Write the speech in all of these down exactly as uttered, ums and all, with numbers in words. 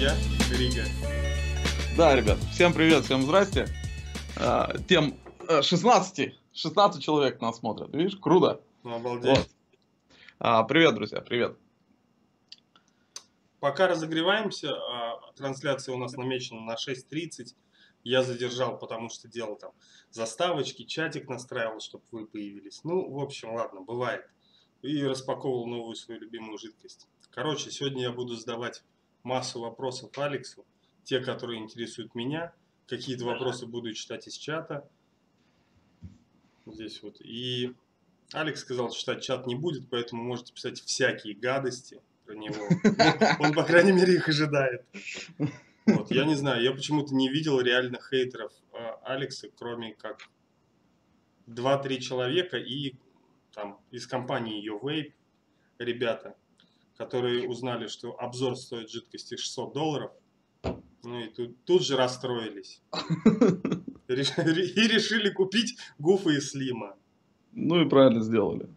я, Рига. Да, ребят, всем привет, всем здрасте. Тем шестнадцать, шестнадцать человек нас смотрят, видишь, круто. Ну, обалдеть. Вот. Привет, друзья, привет. Пока разогреваемся, трансляция у нас намечена на шесть тридцать. Я задержал, потому что делал там заставочки, чатик настраивал, чтобы вы появились. Ну, в общем, ладно, бывает. И распаковывал новую свою любимую жидкость. Короче, сегодня я буду задавать массу вопросов Алексу. Те, которые интересуют меня. Какие-то вопросы буду читать из чата. Здесь вот. И Алекс сказал, что читать чат не будет, поэтому можете писать всякие гадости про него. Он, по крайней мере, их ожидает. Вот, я не знаю, я почему-то не видел реальных хейтеров Алекса, кроме как два-три человека и там из компании YouVape ребята, которые узнали, что обзор стоит жидкости шестьсот долларов, ну и тут, тут же расстроились и решили купить Гуфа и Слима. Ну и правильно сделали.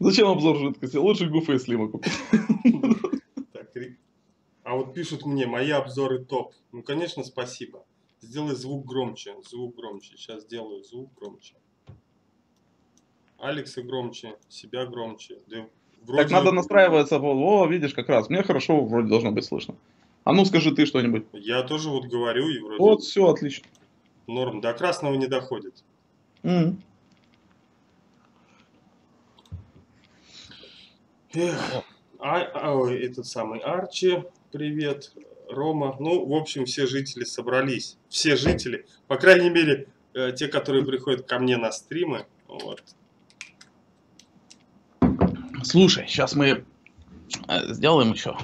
Зачем обзор жидкости? Лучше Гуфа и Слима купить. А вот пишут мне, мои обзоры топ. Ну, конечно, спасибо. Сделай звук громче. Звук громче. Сейчас сделаю звук громче. Алекса громче, себя громче. Да, вроде... Так надо настраиваться. О, видишь, как раз. Мне хорошо вроде должно быть слышно. А ну, скажи ты что-нибудь. Я тоже вот говорю и вроде... Вот, все, отлично. Норм. До красного не доходит. Mm. Эх, а, а, этот самый Арчи... Привет, Рома. Ну, в общем, все жители собрались. Все жители, по крайней мере, те, которые приходят ко мне на стримы. Вот. Слушай, сейчас мы сделаем еще.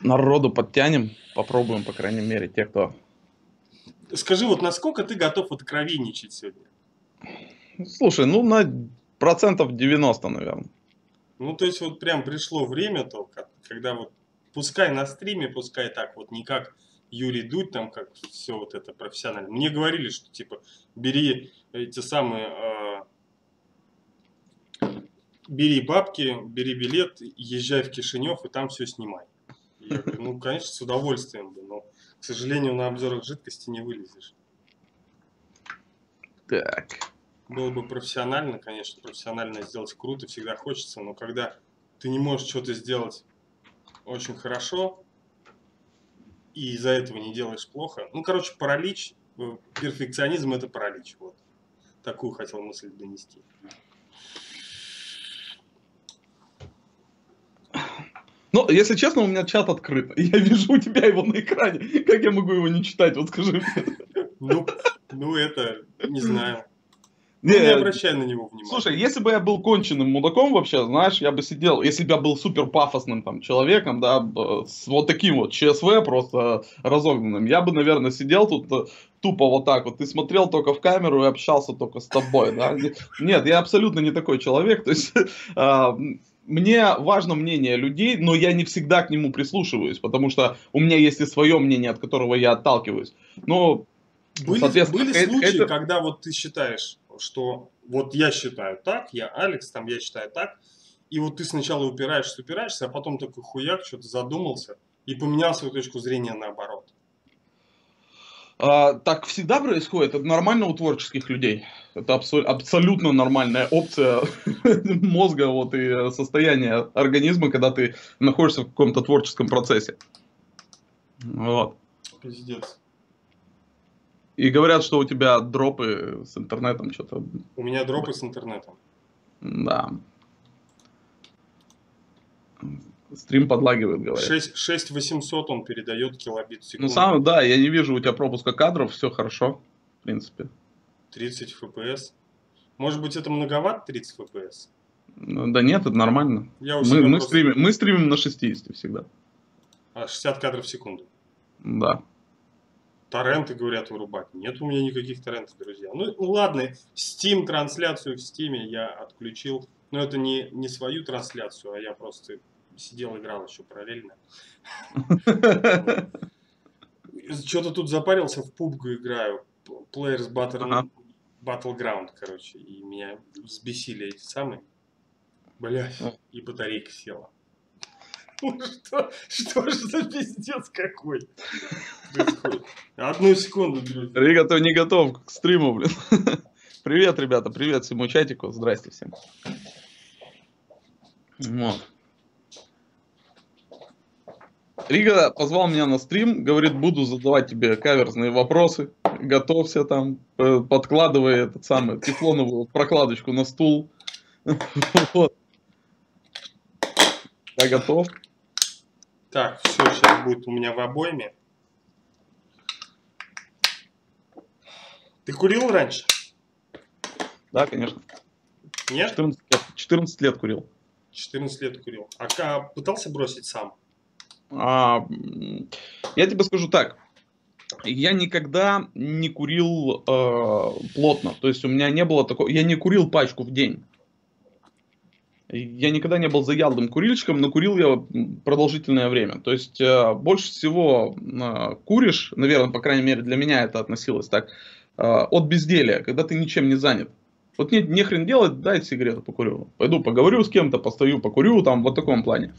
Народу подтянем. Попробуем, по крайней мере, те, кто... Скажи, вот насколько ты готов откровенничать сегодня? Слушай, ну, на процентов девяносто, наверное. Ну, то есть, вот прям пришло время только, когда вот, пускай на стриме, пускай так, вот не как Юрий Дудь, там, как все вот это профессионально. Мне говорили, что, типа, бери эти самые, э, бери бабки, бери билет, езжай в Кишинев и там все снимай. Я говорю, ну, конечно, с удовольствием бы, но, к сожалению, на обзорах жидкости не вылезешь. Так... Было бы профессионально, конечно, профессионально сделать круто, всегда хочется, но когда ты не можешь что-то сделать очень хорошо и из-за этого не делаешь плохо, ну, короче, паралич, перфекционизм – это паралич, вот. Такую хотел мысль донести. Ну, если честно, у меня чат открыт, я вижу у тебя его на экране, как я могу его не читать, вот скажи. Ну, ну это, не знаю. Ну, не, не обращай на него внимания. Слушай, если бы я был конченным мудаком вообще, знаешь, я бы сидел, если бы я был супер пафосным там человеком, да, с вот таким вот ЧСВ просто разогнанным, я бы, наверное, сидел тут тупо вот так вот, ты смотрел только в камеру и общался только с тобой, да. Нет, я абсолютно не такой человек, то есть... Мне важно мнение людей, но я не всегда к нему прислушиваюсь, потому что у меня есть и свое мнение, от которого я отталкиваюсь. Но, соответственно... Были случаи, когда вот ты считаешь... что вот я считаю так, я Алекс, там я считаю так, и вот ты сначала упираешься, упираешься, а потом такой хуяк, что-то задумался и поменял свою точку зрения наоборот. А, так всегда происходит, это нормально у творческих людей, это абсол- абсолютно нормальная опция мозга вот, и состояние организма, когда ты находишься в каком-то творческом процессе. Вот. Пиздец. И говорят, что у тебя дропы с интернетом что-то... У меня дропы с интернетом. Да. Стрим подлагивает, говорят. шесть тысяч восемьсот он передает килобит в секунду. Ну, сам, да, я не вижу у тебя пропуска кадров, все хорошо, в принципе. тридцать эф пи эс. Может быть, это многовато, тридцать эф пи эс? Да нет, это нормально. Я мы, мы, просто... стримим, мы стримим на шестьдесят всегда. А, шестьдесят кадров в секунду? Да. Торренты, говорят, вырубать. Нет у меня никаких торрентов, друзья. Ну, ладно, Steam-трансляцию в Steam я отключил. Но это не, не свою трансляцию, а я просто сидел, играл еще параллельно. Что-то тут запарился, в пабг играю. Players Battleground, короче. И меня взбесили эти самые. Блять, и батарейка села. Что, что же за пиздец какой? Одну секунду, блин. Рига, ты не готов к стриму, блин. Привет, ребята, привет всему чатику. Здрасте всем. Вот. Рига позвал меня на стрим, говорит, буду задавать тебе каверзные вопросы. Готовься там, подкладывай этот самый тефлоновую прокладочку на стул. Вот. Я готов. Так, все сейчас будет у меня в обойме. Ты курил раньше? Да, конечно. Нет? четырнадцать лет, четырнадцать лет курил. четырнадцать лет курил. А пытался бросить сам? А, я тебе скажу так. Я никогда не курил э, плотно. То есть у меня не было такого... Я не курил пачку в день. Я никогда не был заядлым курильщиком, но курил я продолжительное время. То есть э, больше всего э, куришь, наверное, по крайней мере для меня это относилось так, э, от безделия, когда ты ничем не занят. Вот не, не хрен делать, дай сигарету покурю. Пойду поговорю с кем-то, постою, покурю, там, в таком плане.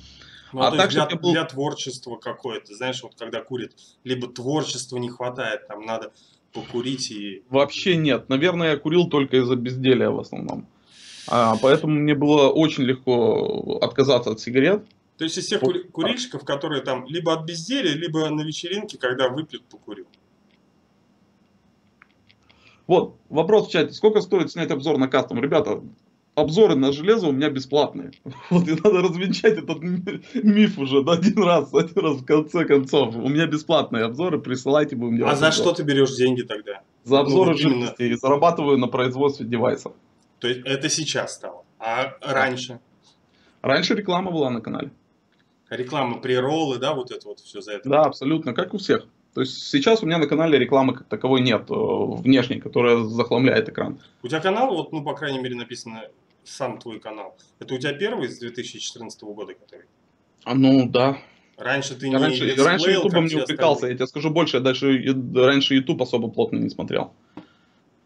Ну, а то есть для, был... для творчества какое-то, знаешь, вот когда курит, либо творчества не хватает, там надо покурить и... Вообще нет, наверное, я курил только из-за безделия в основном. А, поэтому мне было очень легко отказаться от сигарет. То есть из всех По... курильщиков, которые там либо от безделия, либо на вечеринке, когда выпьют, покурил. Вот, вопрос в чате, сколько стоит снять обзор на кастом? Ребята... Обзоры на железо у меня бесплатные. Вот и надо развенчать этот миф уже да, один раз, один раз в конце концов. У меня бесплатные обзоры, присылайте будем делать. А за что ты берешь деньги тогда? За обзоры ну, вот жидкости именно... и зарабатываю на производстве девайсов. То есть это сейчас стало, а раньше? Раньше реклама была на канале. Реклама, прероллы, да, вот это вот все за это? Да, абсолютно, как у всех. То есть сейчас у меня на канале рекламы как таковой нет, внешней, которая захламляет экран. У тебя канал, вот, ну, по крайней мере, написано, сам твой канал. Это у тебя первый с две тысячи четырнадцатого года, который? А, ну, да. Раньше ты я не раньше, раньше ютубом не увлекался, я тебе скажу больше, я дальше, раньше ютуб особо плотно не смотрел.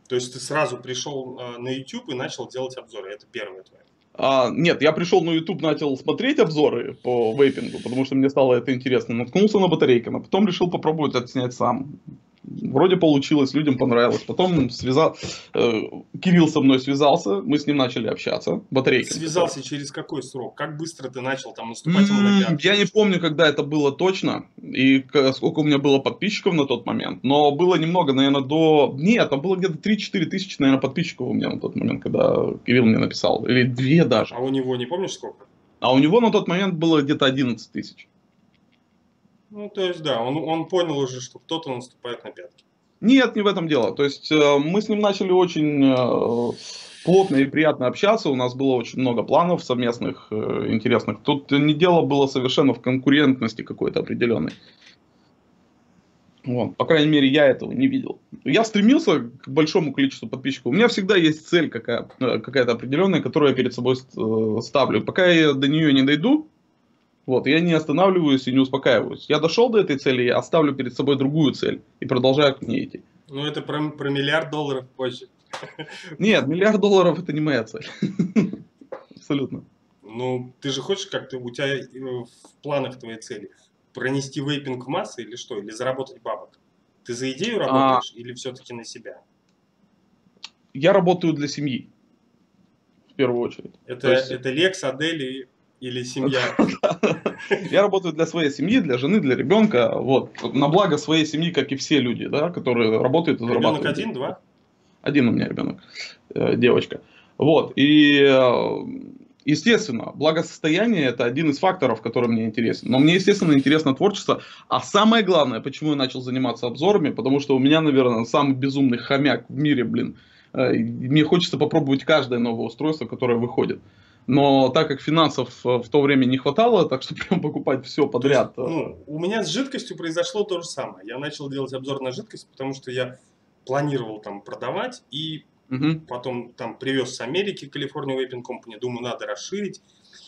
То есть ты сразу пришел на ютуб и начал делать обзоры, это первое твое? А, нет, я пришел на ютуб, начал смотреть обзоры по вейпингу, потому что мне стало это интересно. Наткнулся на Батарейкина, потом решил попробовать отснять сам. Вроде получилось, людям понравилось. Потом связал, э, Кирилл со мной связался, мы с ним начали общаться. Батарейкин. Связался который. Через какой срок? Как быстро ты начал там наступать? Mm-hmm, я не помню, когда это было точно и сколько у меня было подписчиков на тот момент. Но было немного, наверное, до... Нет, там было где-то три-четыре тысячи, наверное, подписчиков у меня на тот момент, когда Кирилл мне написал. Или две даже. А у него не помнишь сколько? А у него на тот момент было где-то одиннадцать тысяч. Ну, то есть, да, он, он понял уже, что кто-то наступает на пятки. Нет, не в этом дело. То есть, э, мы с ним начали очень э, плотно и приятно общаться. У нас было очень много планов совместных, э, интересных. Тут не дело было совершенно в конкурентности какой-то определенной. Вот. По крайней мере, я этого не видел. Я стремился к большому количеству подписчиков. У меня всегда есть цель какая, какая-то определенная, которую я перед собой ставлю. Пока я до нее не дойду, вот, я не останавливаюсь и не успокаиваюсь. Я дошел до этой цели, я оставлю перед собой другую цель и продолжаю к ней идти. Ну, это про, про миллиард долларов позже. Нет, миллиард долларов это не моя цель. Абсолютно. Ну, ты же хочешь как-то, у тебя в планах твоей цели пронести вейпинг в массы или что? Или заработать бабок? Ты за идею работаешь а... или все-таки на себя? Я работаю для семьи. В первую очередь. Это, есть... это Lex, Adeli... Или семья. Я работаю для своей семьи, для жены, для ребенка. Вот. На благо своей семьи, как и все люди, да, которые работают и зарабатывают. Ребенок один, два? Один у меня ребенок, девочка. Вот. И, естественно, благосостояние – это один из факторов, который мне интересен. Но мне, естественно, интересно творчество. А самое главное, почему я начал заниматься обзорами, потому что у меня, наверное, самый безумный хомяк в мире, блин. Мне хочется попробовать каждое новое устройство, которое выходит. Но так как финансов в то время не хватало, так что прям покупать все подряд. То есть, ну, у меня с жидкостью произошло то же самое. Я начал делать обзор на жидкость, потому что я планировал там продавать. И угу. потом там привез с Америки California Vaping Company. Думаю, надо расширить.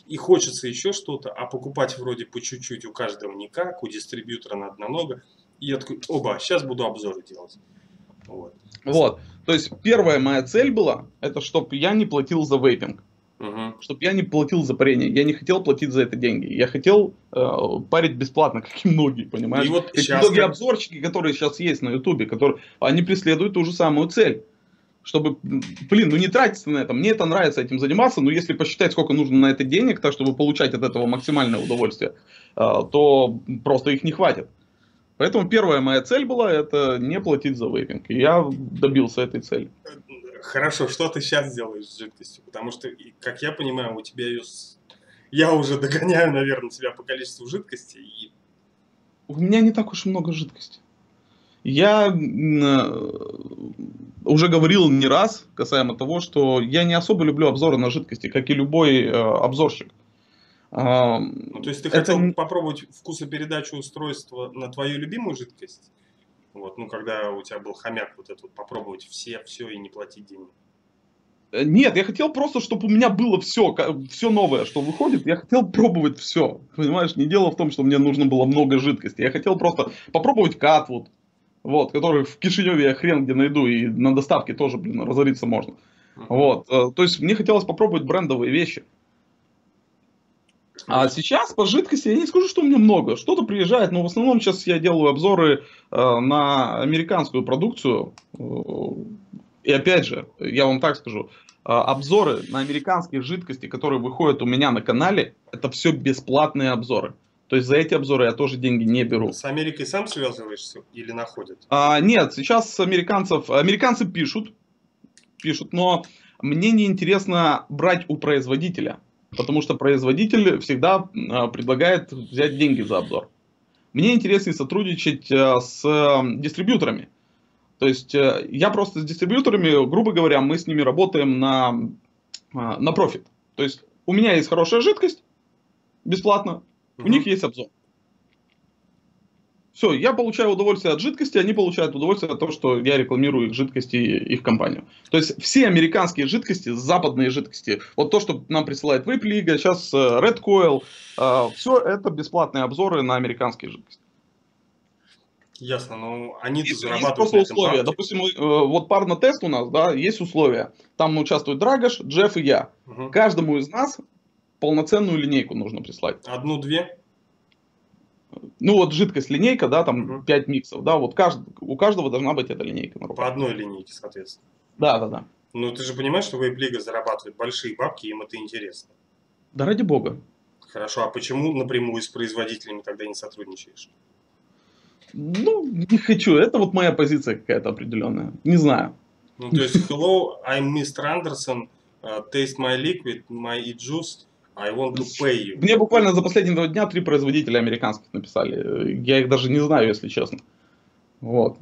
И хочется еще что-то. А покупать вроде по чуть-чуть у каждого никак. У дистрибьютора надо намного. И я такой, оба, сейчас буду обзоры делать. Вот. Вот. То есть первая моя цель была, это чтобы я не платил за вейпинг. Угу. Чтобы я не платил за парение. Я не хотел платить за это деньги. Я хотел э, парить бесплатно, как и многие, понимаешь? И вот эти сейчас... многие обзорчики, которые сейчас есть на Ютубе, которые, они преследуют ту же самую цель. Чтобы, блин, ну не тратиться на это. Мне это нравится, этим заниматься, но если посчитать, сколько нужно на это денег, так, чтобы получать от этого максимальное удовольствие, э, то просто их не хватит. Поэтому первая моя цель была, это не платить за вейпинг. И я добился этой цели. Хорошо, что ты сейчас делаешь с жидкостью? Потому что, как я понимаю, у тебя ее... Я уже догоняю, наверное, тебя по количеству жидкости. И... У меня не так уж много жидкости. Я уже говорил не раз касаемо того, что я не особо люблю обзоры на жидкости, как и любой э, обзорщик. Э, ну, то есть ты это... хотел попробовать вкусопередачу устройства на твою любимую жидкость? Вот, ну, когда у тебя был хомяк, вот это вот, попробовать все, все и не платить деньги. Нет, я хотел просто, чтобы у меня было все, все новое, что выходит. Я хотел пробовать все, понимаешь? Не дело в том, что мне нужно было много жидкости. Я хотел просто попробовать кат, вот, вот который в Кишиневе я хрен где найду, и на доставке тоже, блин, разориться можно. Uh-huh. Вот, то есть мне хотелось попробовать брендовые вещи. А сейчас по жидкости я не скажу, что у меня много. Что-то приезжает, но в основном сейчас я делаю обзоры э, на американскую продукцию. И опять же, я вам так скажу, э, обзоры на американские жидкости, которые выходят у меня на канале, это все бесплатные обзоры. То есть за эти обзоры я тоже деньги не беру. С Америкой сам связываешься или находят? А, нет, сейчас американцев, американцы пишут, пишут, но мне не интересно брать у производителя. Потому что производитель всегда э, предлагает взять деньги за обзор. Мне интереснее сотрудничать э, с э, дистрибьюторами. То есть э, я просто с дистрибьюторами, грубо говоря, мы с ними работаем на, э, на профит. То есть у меня есть хорошая жидкость, бесплатно, у них есть обзор. Все, я получаю удовольствие от жидкости, они получают удовольствие от того, что я рекламирую их жидкости и их компанию. То есть все американские жидкости, западные жидкости, вот то, что нам присылает Вейп Лига, сейчас Red Coil, все это бесплатные обзоры на американские жидкости. Ясно, но они зарабатывают просто условия. Допустим, вот парно-тест у нас, да, есть условия. Там участвует Драгош, Джефф и я. Угу. Каждому из нас полноценную линейку нужно прислать. Одну-две? Ну вот жидкость линейка, да, там угу. пять миксов, да, вот кажд... у каждого должна быть эта линейка на руках. По одной линейке, соответственно. Да, да, да. Ну ты же понимаешь, что Вейп Лига зарабатывает большие бабки, им это интересно. Да ради бога. Хорошо, а почему напрямую с производителями тогда не сотрудничаешь? Ну, не хочу, это вот моя позиция какая-то определенная, не знаю. Ну то есть, hello, I'm мистер Anderson, uh, taste my liquid, my juice. I want to pay you. Мне буквально за последние два дня три производителя американских написали. Я их даже не знаю, если честно. Вот.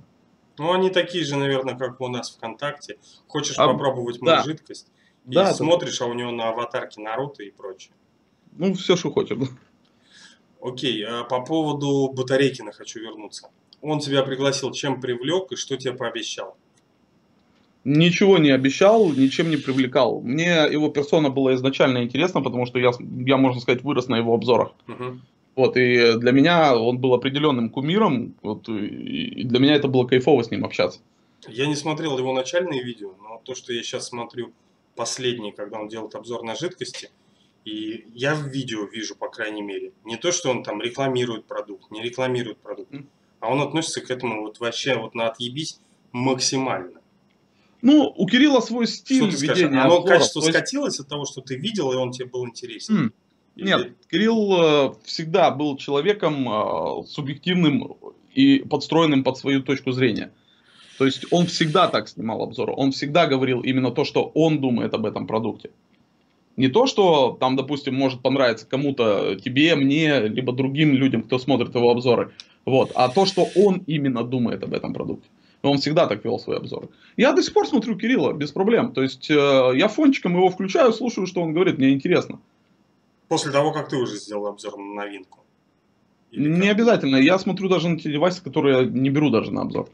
Ну, они такие же, наверное, как у нас ВКонтакте. Хочешь а, попробовать да. мою жидкость, да, и смотришь, а у него на аватарке Наруто и прочее. Ну, все, что хочешь. Окей, а по поводу Батарейкина хочу вернуться. Он тебя пригласил, чем привлек и что тебе пообещал? Ничего не обещал, ничем не привлекал. Мне его персона была изначально интересна, потому что я, я можно сказать, вырос на его обзорах. Uh-huh. Вот, и для меня он был определенным кумиром, вот, и для меня это было кайфово с ним общаться. Я не смотрел его начальные видео, но то, что я сейчас смотрю последние, когда он делает обзор на жидкости, и я в видео вижу, по крайней мере, не то, что он там рекламирует продукт, не рекламирует продукт, uh-huh. а он относится к этому вот вообще вот на отъебись максимально. Ну, у Кирилла свой стиль ведения. Оно обзоров, качество есть... скатилось от того, что ты видел, и он тебе был интересен. Mm. Или... Нет, Кирилл э, всегда был человеком э, субъективным и подстроенным под свою точку зрения. То есть он всегда так снимал обзоры. Он всегда говорил именно то, что он думает об этом продукте. Не то, что там, допустим, может понравиться кому-то, тебе, мне, либо другим людям, кто смотрит его обзоры. Вот. А то, что он именно думает об этом продукте. Он всегда так вел свои обзоры. Я до сих пор смотрю Кирилла без проблем. То есть э, я фончиком его включаю, слушаю, что он говорит, мне интересно. После того, как ты уже сделал обзор на новинку? Не обязательно. Я смотрю даже на те девайсы, которые я не беру даже на обзор.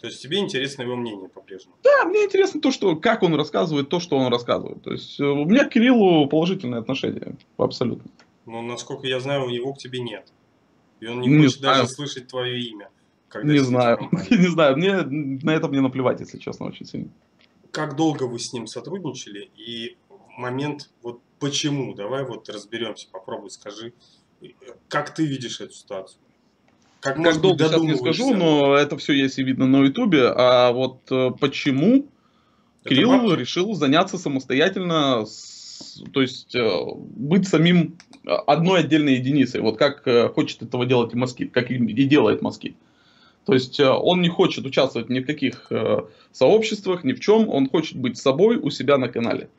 То есть тебе интересно его мнение по-прежнему? Да, мне интересно то, что, как он рассказывает то, что он рассказывает. То есть э, у меня к Кириллу положительное отношение. Абсолютно. Но насколько я знаю, у него к тебе нет. И он не, не хочет знаю. даже слышать твое имя. Не знаю, не знаю, мне на это мне наплевать, если честно, очень сильно. Как долго вы с ним сотрудничали и момент, вот почему, давай вот разберемся, попробуй скажи, как ты видишь эту ситуацию? Как, как долго сейчас не скажу, но это все есть и видно на Ютубе, а вот почему это Кирилл бабки? решил заняться самостоятельно, с, то есть быть самим одной отдельной единицей, вот как хочет этого делать и Москит, как и делает Москит. То есть он не хочет участвовать ни в каких сообществах, ни в чем, он хочет быть собой у себя на канале.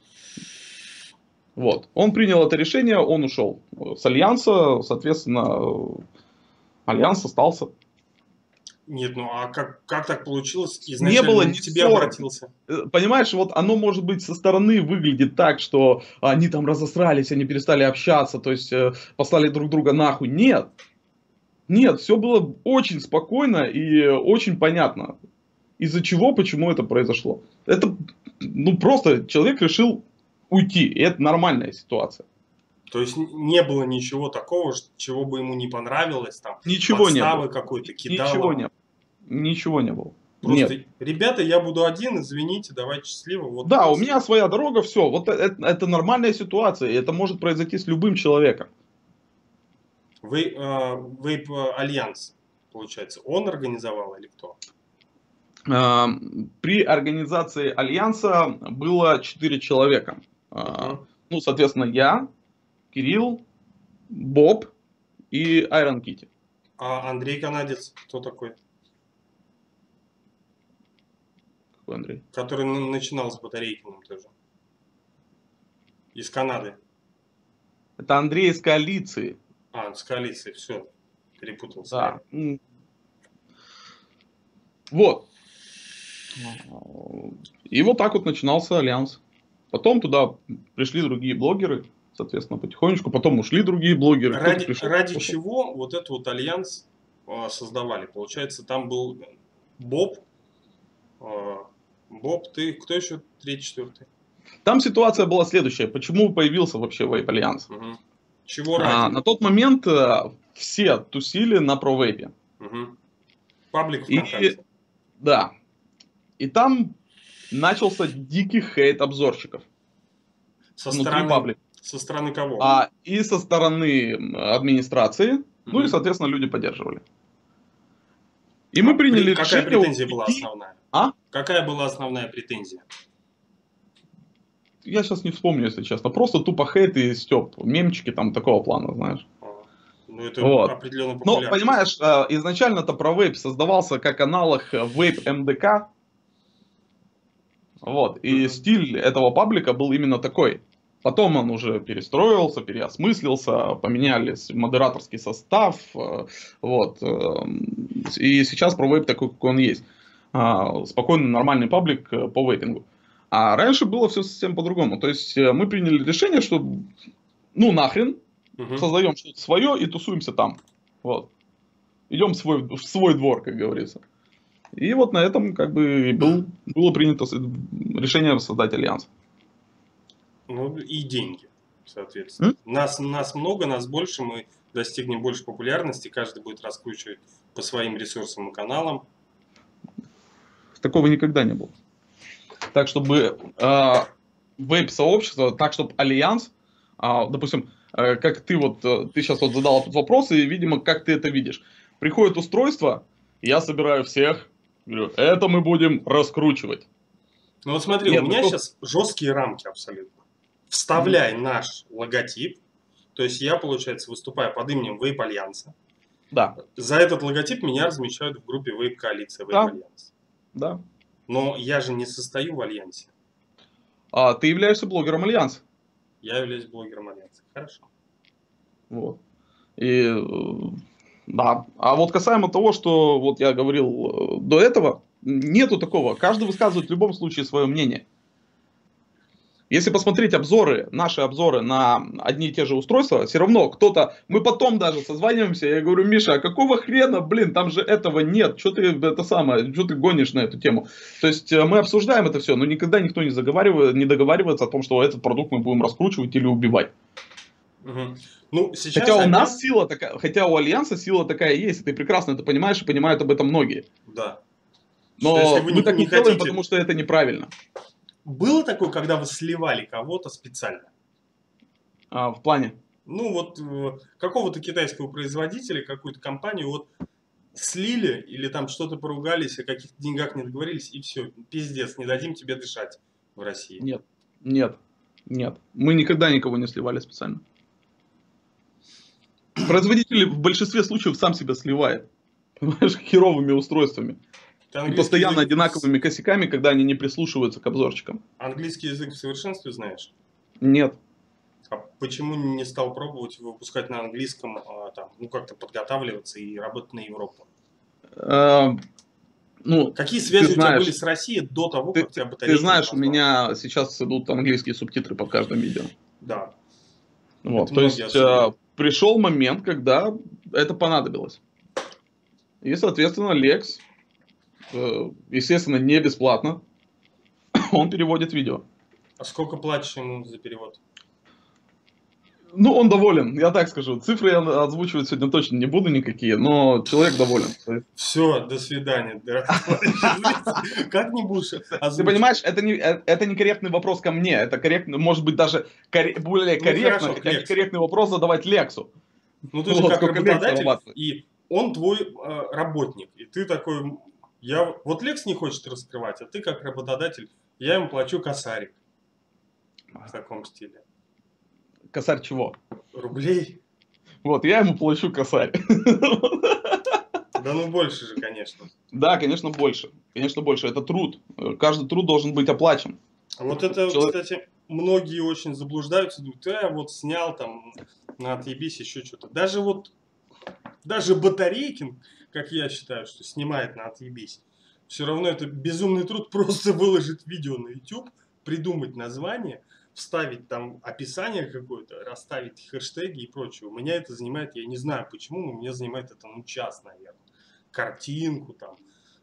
Вот. Он принял это решение, он ушел с Альянса, соответственно, Альянс остался. Нет, ну а как, как так получилось? Изначально не было ни тебе обратился. Понимаешь, вот оно может быть со стороны выглядит так, что они там разосрались, они перестали общаться, то есть послали друг друга нахуй. Нет. Нет, все было очень спокойно и очень понятно, из-за чего, почему это произошло. Это, ну, просто человек решил уйти, и это нормальная ситуация. То есть не было ничего такого, чего бы ему не понравилось, там, ничего подставы какой-то кидало? Ничего не было. Ничего не было. Просто, нет. Ребята, я буду один, извините, давайте счастливо. Вот да, у меня своя дорога, все. Вот это, это нормальная ситуация, и это может произойти с любым человеком. Вейп Альянс, получается, он организовал или кто? При организации Альянса было четыре человека. Uh-huh. Ну, соответственно, я, Кирилл, Боб и Айрон Китти. А Андрей Канадец кто такой? Какой Андрей? Который начинал с Батарейкиным тоже. Из Канады. Это Андрей из коалиции. А, с коалицией, все, перепутался. Да. Вот. И вот так вот начинался Альянс. Потом туда пришли другие блогеры, соответственно, потихонечку. Потом ушли другие блогеры. Ради, ради чего вот этот вот Альянс э, создавали? Получается, там был Боб. Э, Боб, ты, кто еще третий, четвертый? Там ситуация была следующая. Почему появился вообще Вейп Альянс? Угу. Чего а, на тот момент а, все тусили на ProVape. Угу. Паблик ВКонтакте. Да. И там начался дикий хейт обзорщиков. Со стороны паблика. Со стороны кого? А, и со стороны администрации. Угу. Ну и, соответственно, люди поддерживали. И мы приняли При, решение... Какая претензия была основная? А? Какая была основная претензия? Я сейчас не вспомню, если честно. Просто тупо хейт и стёб. Мемчики там такого плана, знаешь. Ну, это вот. Определенно популярно. Но, понимаешь, изначально-то ProVape создавался как аналог Vape эм дэ ка. Вот. И mm-hmm. стиль этого паблика был именно такой. Потом он уже перестроился, переосмыслился, поменялись модераторский состав. Вот. И сейчас ProVape такой, как он есть. Спокойный, нормальный паблик по вейпингу. А раньше было все совсем по-другому. То есть мы приняли решение, что ну нахрен, угу. создаем что-то свое и тусуемся там. Вот. Идем в свой, в свой двор, как говорится. И вот на этом как бы был, было принято решение создать Альянс. Ну и деньги, соответственно. М? Нас, нас много, нас больше, мы достигнем больше популярности, каждый будет раскручивать по своим ресурсам и каналам. Такого никогда не было. Так, чтобы э, вейп-сообщество, так, чтобы Альянс, э, допустим, э, как ты вот, э, ты сейчас вот задал этот вопрос, и, видимо, как ты это видишь. Приходит устройство, я собираю всех, говорю, это мы будем раскручивать. Ну вот смотри, Нет, у меня только... сейчас жесткие рамки абсолютно. Вставляй mm-hmm. наш логотип, то есть я, получается, выступаю под именем Вейп Альянса. Да. За этот логотип меня размещают в группе Вейп-коалиция, Вейп Альянс. Да. Но я же не состою в Альянсе. А ты являешься блогером Альянса. Я являюсь блогером Альянса. Хорошо. Вот. И, да. А вот касаемо того, что вот я говорил до этого, нету такого. Каждый высказывает в любом случае свое мнение. Если посмотреть обзоры, наши обзоры на одни и те же устройства, все равно кто-то... Мы потом даже созваниваемся, я говорю, Миша, а какого хрена, блин, там же этого нет, что ты это самое, что ты гонишь на эту тему? То есть мы обсуждаем это все, но никогда никто не заговаривает, не договаривается о том, что этот продукт мы будем раскручивать или убивать. Угу. Ну, сейчас хотя у Альянс... нас сила такая, хотя у Альянса сила такая есть, и ты прекрасно это понимаешь, и понимают об этом многие. Да. Но мы не, так не, не делаем, хотите... потому что это неправильно. Было такое, когда вы сливали кого-то специально? А, в плане? Ну вот какого-то китайского производителя, какую-то компанию вот слили или там что-то поругались, о каких-то деньгах не договорились и все, пиздец, не дадим тебе дышать в России. Нет, нет, нет. Мы никогда никого не сливали специально. Производитель в большинстве случаев сам себя сливает, понимаешь, херовыми устройствами. И постоянно язык... одинаковыми косяками, когда они не прислушиваются к обзорчикам. Английский язык в совершенстве знаешь? Нет. А почему не стал пробовать выпускать на английском, а, там, ну как-то подготавливаться и работать на Европу? Э, ну, какие связи у тебя были с Россией до того, ты, как тебя батарейки... Ты знаешь, у меня сейчас идут английские субтитры под каждым видео. Да. Вот, то есть э, пришел момент, когда это понадобилось. И, соответственно, Lex... естественно, не бесплатно. Он переводит видео. А сколько платишь ему за перевод? Ну, он доволен, я так скажу. Цифры я озвучивать сегодня точно не буду никакие, но человек доволен. Все, до свидания. Как не будешь озвучивать? Ты понимаешь, это не это некорректный вопрос ко мне. Это корректный, может быть, даже более корректно, хотя некорректный вопрос задавать Лексу. Ну, ты же как работодатель, и он твой работник. И ты такой... Я, вот Лекс не хочет раскрывать, а ты как работодатель, я ему плачу косарик. В таком стиле. Косарь чего? Рублей. Вот, я ему плачу косарь. Да ну больше же, конечно. Да, конечно больше. Конечно больше. Это труд. Каждый труд должен быть оплачен. Вот это, Человек... кстати, многие очень заблуждаются. Думают, а, вот снял там, на отъебись еще что-то. Даже вот, даже Батарейкин... как я считаю, что снимает на отъебись. Все равно это безумный труд просто выложить видео на YouTube, придумать название, вставить там описание какое-то, расставить хэштеги и прочее. У меня это занимает, я не знаю почему, но у меня занимает это ну, час, наверное. Картинку, там,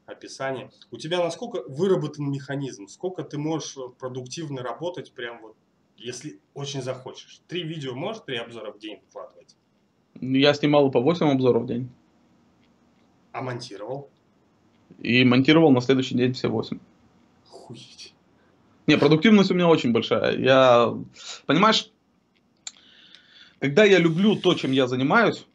описание. У тебя насколько выработан механизм? Сколько ты можешь продуктивно работать, прям вот, если очень захочешь? Три видео можешь, три обзора в день выкладывать? Я снимал по восемь обзоров в день. А монтировал? И монтировал на следующий день все восемь. Охуеть. Не, продуктивность у меня очень большая. Я, понимаешь, когда я люблю то, чем я занимаюсь,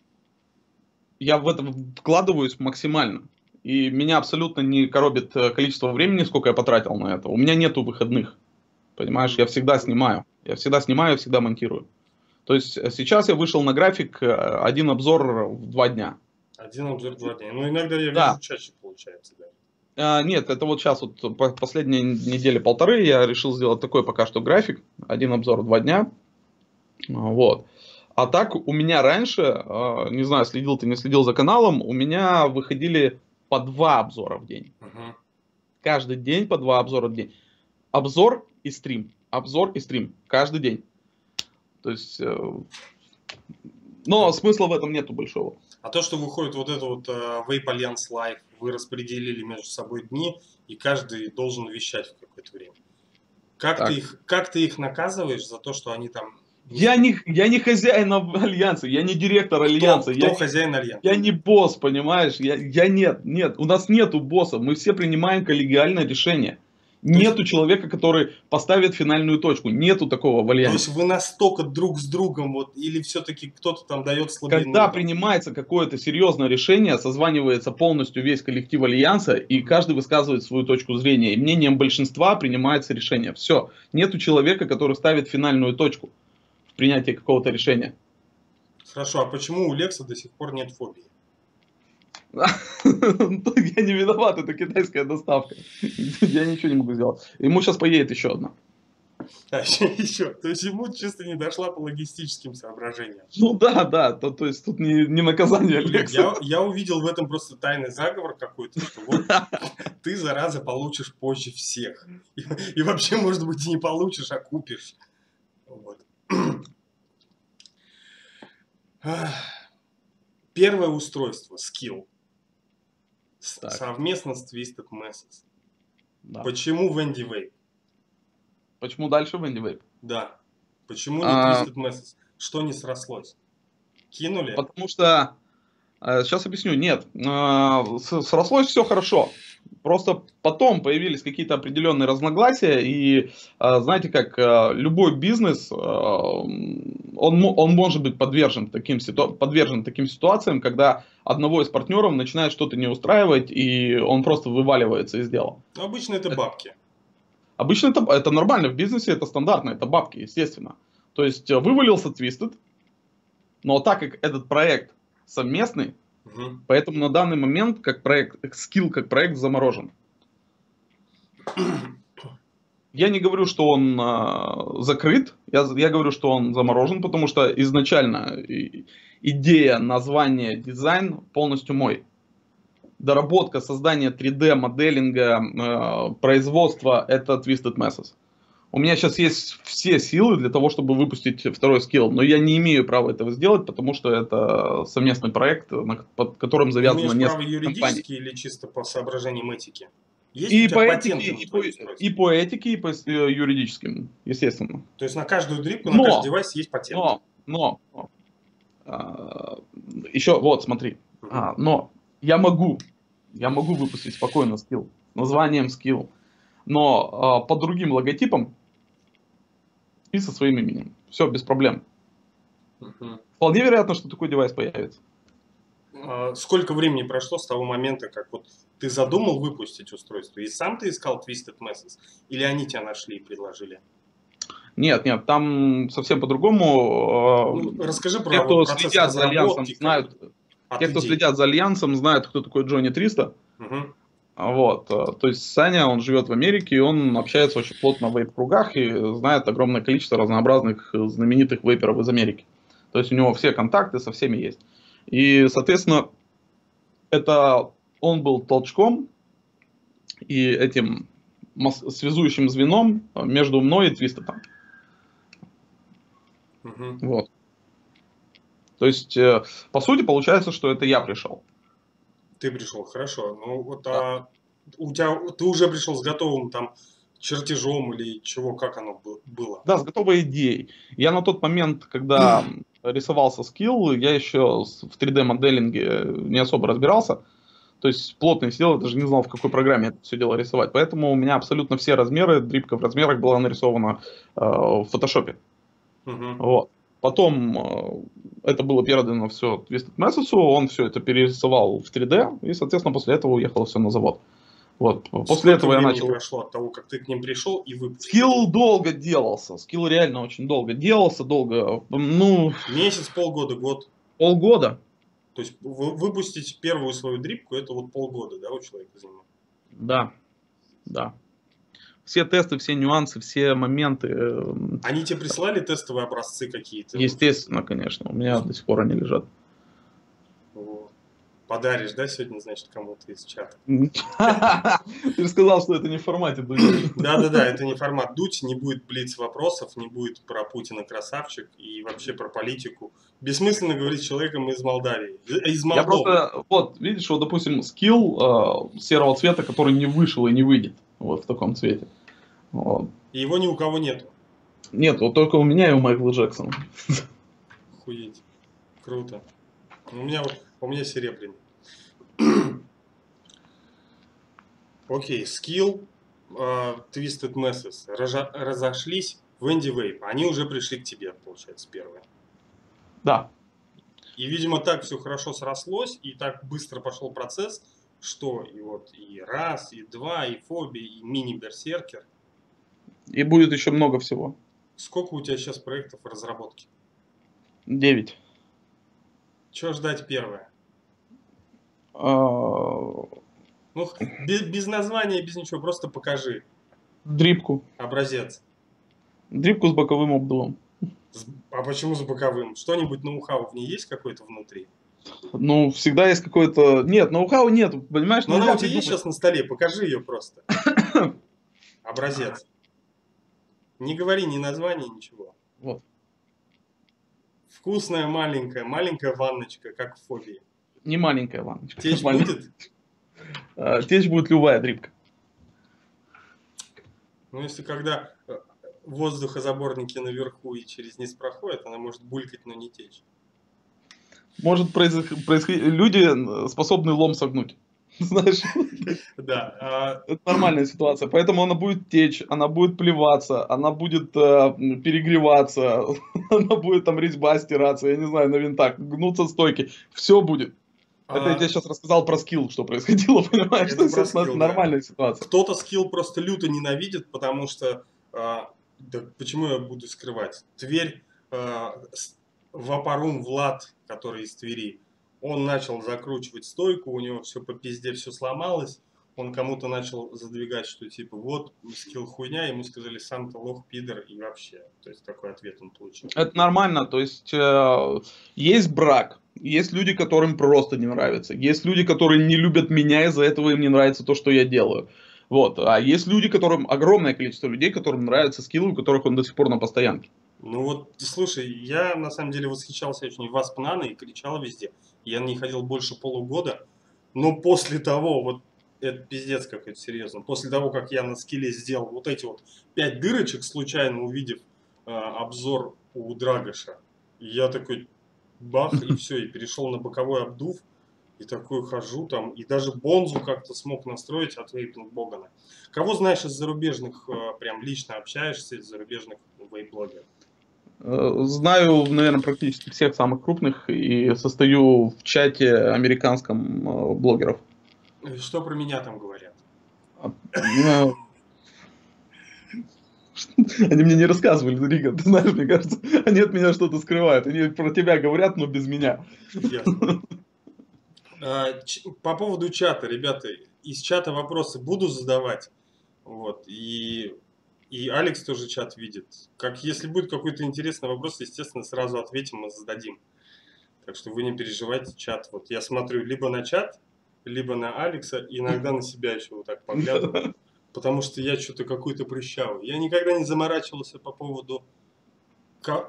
я в это вкладываюсь максимально. И меня абсолютно не коробит количество времени, сколько я потратил на это. У меня нету выходных. Понимаешь, я всегда снимаю. Я всегда снимаю, я всегда монтирую. То есть сейчас я вышел на график один обзор в два дня. Один обзор два дня. Ну, иногда я вижу, да. Чаще получается. Да. А, нет, это вот сейчас, вот последние недели полторы, я решил сделать такой пока что график. Один обзор два дня. Вот. А так у меня раньше, не знаю, следил ты, не следил за каналом, у меня выходили по два обзора в день. Угу. Каждый день по два обзора в день. Обзор и стрим. Обзор и стрим. Каждый день. То есть... Но смысла в этом нету большого. А то, что выходит вот это вот Вейп Альянс Лайв, вы распределили между собой дни, и каждый должен вещать в какое-то время. Как ты, их, как ты их наказываешь за то, что они там... Я не, я не хозяин Альянса, я не директор Альянса. Кто, кто я, хозяин Альянса? Я не босс, понимаешь? Я, я нет, нет, у нас нету босса, мы все принимаем коллегиальное решение. Нету человека, который поставит финальную точку. Нету такого варианта. То есть вы настолько друг с другом, вот, или все-таки кто-то там дает слабину? Когда принимается какое-то серьезное решение, созванивается полностью весь коллектив Альянса, и каждый высказывает свою точку зрения. И мнением большинства принимается решение. Все. Нету человека, который ставит финальную точку в принятии какого-то решения. Хорошо, а почему у Лекса до сих пор нет фобии? Я не виноват, это китайская доставка. Я ничего не могу сделать. Ему сейчас поедет еще одна. А, еще. То есть ему чисто не дошла по логистическим соображениям. Ну да, да. То, то есть тут не, не наказание Алекса. Я, я увидел в этом просто тайный заговор какой-то, что вот ты, зараза, получишь позже всех. И, и вообще, может быть, и не получишь, а купишь. Вот. Первое устройство, Skill, так. Совместно с Twisted Messes. Да. Почему Венти Вейп? Почему дальше Венти Вейп? Да. Почему не а... Twisted Messes? Что не срослось? Кинули? Потому что, сейчас объясню, нет, срослось все хорошо. Просто потом появились какие-то определенные разногласия, и, знаете, как любой бизнес, он, он может быть подвержен таким, подвержен таким ситуациям, когда одного из партнеров начинает что-то не устраивать, и он просто вываливается из дела. Но обычно это бабки. Обычно это, это нормально, в бизнесе это стандартно, это бабки, естественно. То есть вывалился Twisted, но так как этот проект совместный, угу. Поэтому на данный момент как проект, Skill как проект заморожен. Я не говорю, что он э, закрыт, я, я говорю, что он заморожен, потому что изначально идея, название, дизайн полностью мой. Доработка, создание три дэ, моделинга, э, производства – это Twisted Messes. У меня сейчас есть все силы для того, чтобы выпустить второй скилл, но я не имею права этого сделать, потому что это совместный проект, под которым завязано несколько компаний. Юридически или чисто по соображениям этики? Есть и, по этике, и, по, и по этике, и по юридическим, естественно. То есть на каждую дрипку, на каждый девайс есть патент? Но, но, но а, еще вот, смотри, а, но я могу, я могу выпустить спокойно скилл, названием скилл, но э, под другим логотипом и со своим именем. Все, без проблем. Угу. Вполне вероятно, что такой девайс появится. А сколько времени прошло с того момента, как вот ты задумал выпустить устройство, и сам ты искал Twisted Messes? Или они тебя нашли и предложили? Нет, нет, там совсем по-другому. Ну, расскажи про те, кто следят за Альянсом, знают, а те, кто идей. следят за Альянсом, знают, кто такой Джонни триста. Угу. Вот, то есть Саня, он живет в Америке, и он общается очень плотно в вейп-кругах и знает огромное количество разнообразных знаменитых вейперов из Америки. То есть у него все контакты со всеми есть. И, соответственно, это он был толчком и этим связующим звеном между мной и Твистом. Угу. Вот. То есть, по сути, получается, что это я пришел. Ты пришел, хорошо. Ну вот, да. А у тебя ты уже пришел с готовым там чертежом или чего, как оно было? Да, с готовой идеей. Я на тот момент, когда рисовался скилл, я еще в три дэ моделинге не особо разбирался. То есть плотно сидел, я даже не знал, в какой программе это все дело рисовать. Поэтому у меня абсолютно все размеры, дрипка в размерах была нарисована э, в фотошопе. Угу. Вот. Потом это было передано все Twisted Messes, он все это перерисовал в три дэ, и, соответственно, после этого уехало все на завод. Вот. После этого я начал... прошло от того, как ты к ним пришел и выпустил? Скилл долго делался, скилл реально очень долго делался, долго, ну... Месяц, полгода, год? Полгода. То есть выпустить первую свою дрипку, это вот полгода, да, у человека занимает? Да, да. Все тесты, все нюансы, все моменты. Они тебе прислали тестовые образцы какие-то? Естественно, конечно. У меня до сих пор они лежат. Вот. Подаришь, да, сегодня, значит, кому-то из чата? Ты же сказал, что это не в формате Дудь. Да-да-да, это не формат Дудь. Не будет блиц вопросов, не будет про Путина красавчик и вообще про политику. Бессмысленно говорить с человеком из Молдавии. Из Молдовы. Я просто, вот, видишь, вот, допустим, скилл э, серого цвета, который не вышел и не выйдет. Вот в таком цвете. Вот. И его ни у кого нету? Нет, вот только у меня и у Майкла Джексона. Охуеть. Круто. У меня, у меня серебряный. Окей, скилл, Twisted Messes. Разо, разошлись в Венти Вейп. Они уже пришли к тебе, получается, первые. Да. И, видимо, так все хорошо срослось, и так быстро пошел процесс, что и вот и раз, и два, и Phobia, и мини-берсеркер. И будет еще много всего. Сколько у тебя сейчас проектов разработки? девять. Чего ждать первое? Uh... Ну, без, без названия, без ничего, просто покажи. Дрипку. Образец. Дрипку с боковым обдувом. С... А почему с боковым? Что-нибудь ноу-хау в ней есть какой-то внутри? Ну, всегда есть какой-то... Нет, ноу-хау нет, понимаешь? Ну, она у тебя есть сейчас на столе, покажи ее просто. Образец. Не говори ни названия, ничего. Вот. Вкусная маленькая, маленькая ванночка, как в Phobia. Не маленькая ванночка. Течь будет? Течь будет любая дрипка. Ну, если когда воздухозаборники наверху и через низ проходят, она может булькать, но не течь. Может происходить... Люди способны лом согнуть. Знаешь, да. Это нормальная ситуация. Поэтому она будет течь, она будет плеваться, она будет э, перегреваться, она будет там резьба стираться, я не знаю, на винтах, гнуться стойки. Все будет. Это а... я тебе сейчас рассказал про скилл, что происходило, понимаешь? Это что skill, нормальная да. ситуация. Кто-то скилл просто люто ненавидит, потому что... А, да почему я буду скрывать? Тверь, а, Вапарум Влад, который из Твери, он начал закручивать стойку, у него все по пизде, все сломалось. Он кому-то начал задвигать, что типа вот, скилл хуйня, ему сказали сам ты лох, пидор и вообще. То есть такой ответ он получил. Это нормально, то есть э, есть брак, есть люди, которым просто не нравится. Есть люди, которые не любят меня, из-за этого им не нравится то, что я делаю. Вот. А есть люди, которым огромное количество людей, которым нравятся скиллы, у которых он до сих пор на постоянке. Ну вот, слушай, я на самом деле восхищался очень Васпнаной и кричал везде. Я не ходил больше полугода, но после того, вот это пиздец как это серьезно, после того, как я на скилле сделал вот эти вот пять дырочек, случайно увидев э, обзор у Драгоша, я такой бах и все, и перешел на боковой обдув, и такой хожу там, и даже бонзу как-то смог настроить от вейп-богана. Кого знаешь из зарубежных, э, прям лично общаешься из зарубежных вейп-блогеров? Знаю, наверное, практически всех самых крупных и состою в чате американском блогеров. Что про меня там говорят? Они мне не рассказывали, Рига, ты знаешь, мне кажется, они от меня что-то скрывают. Они про тебя говорят, но без меня. По поводу чата, ребята, из чата вопросы буду задавать. Вот, и... И Алекс тоже чат видит. Как, если будет какой-то интересный вопрос, естественно, сразу ответим и зададим. Так что вы не переживайте, чат. Вот я смотрю либо на чат, либо на Алекса, иногда на себя еще вот так поглядываю. Потому что я что-то какой-то прыщавый. Я никогда не заморачивался по поводу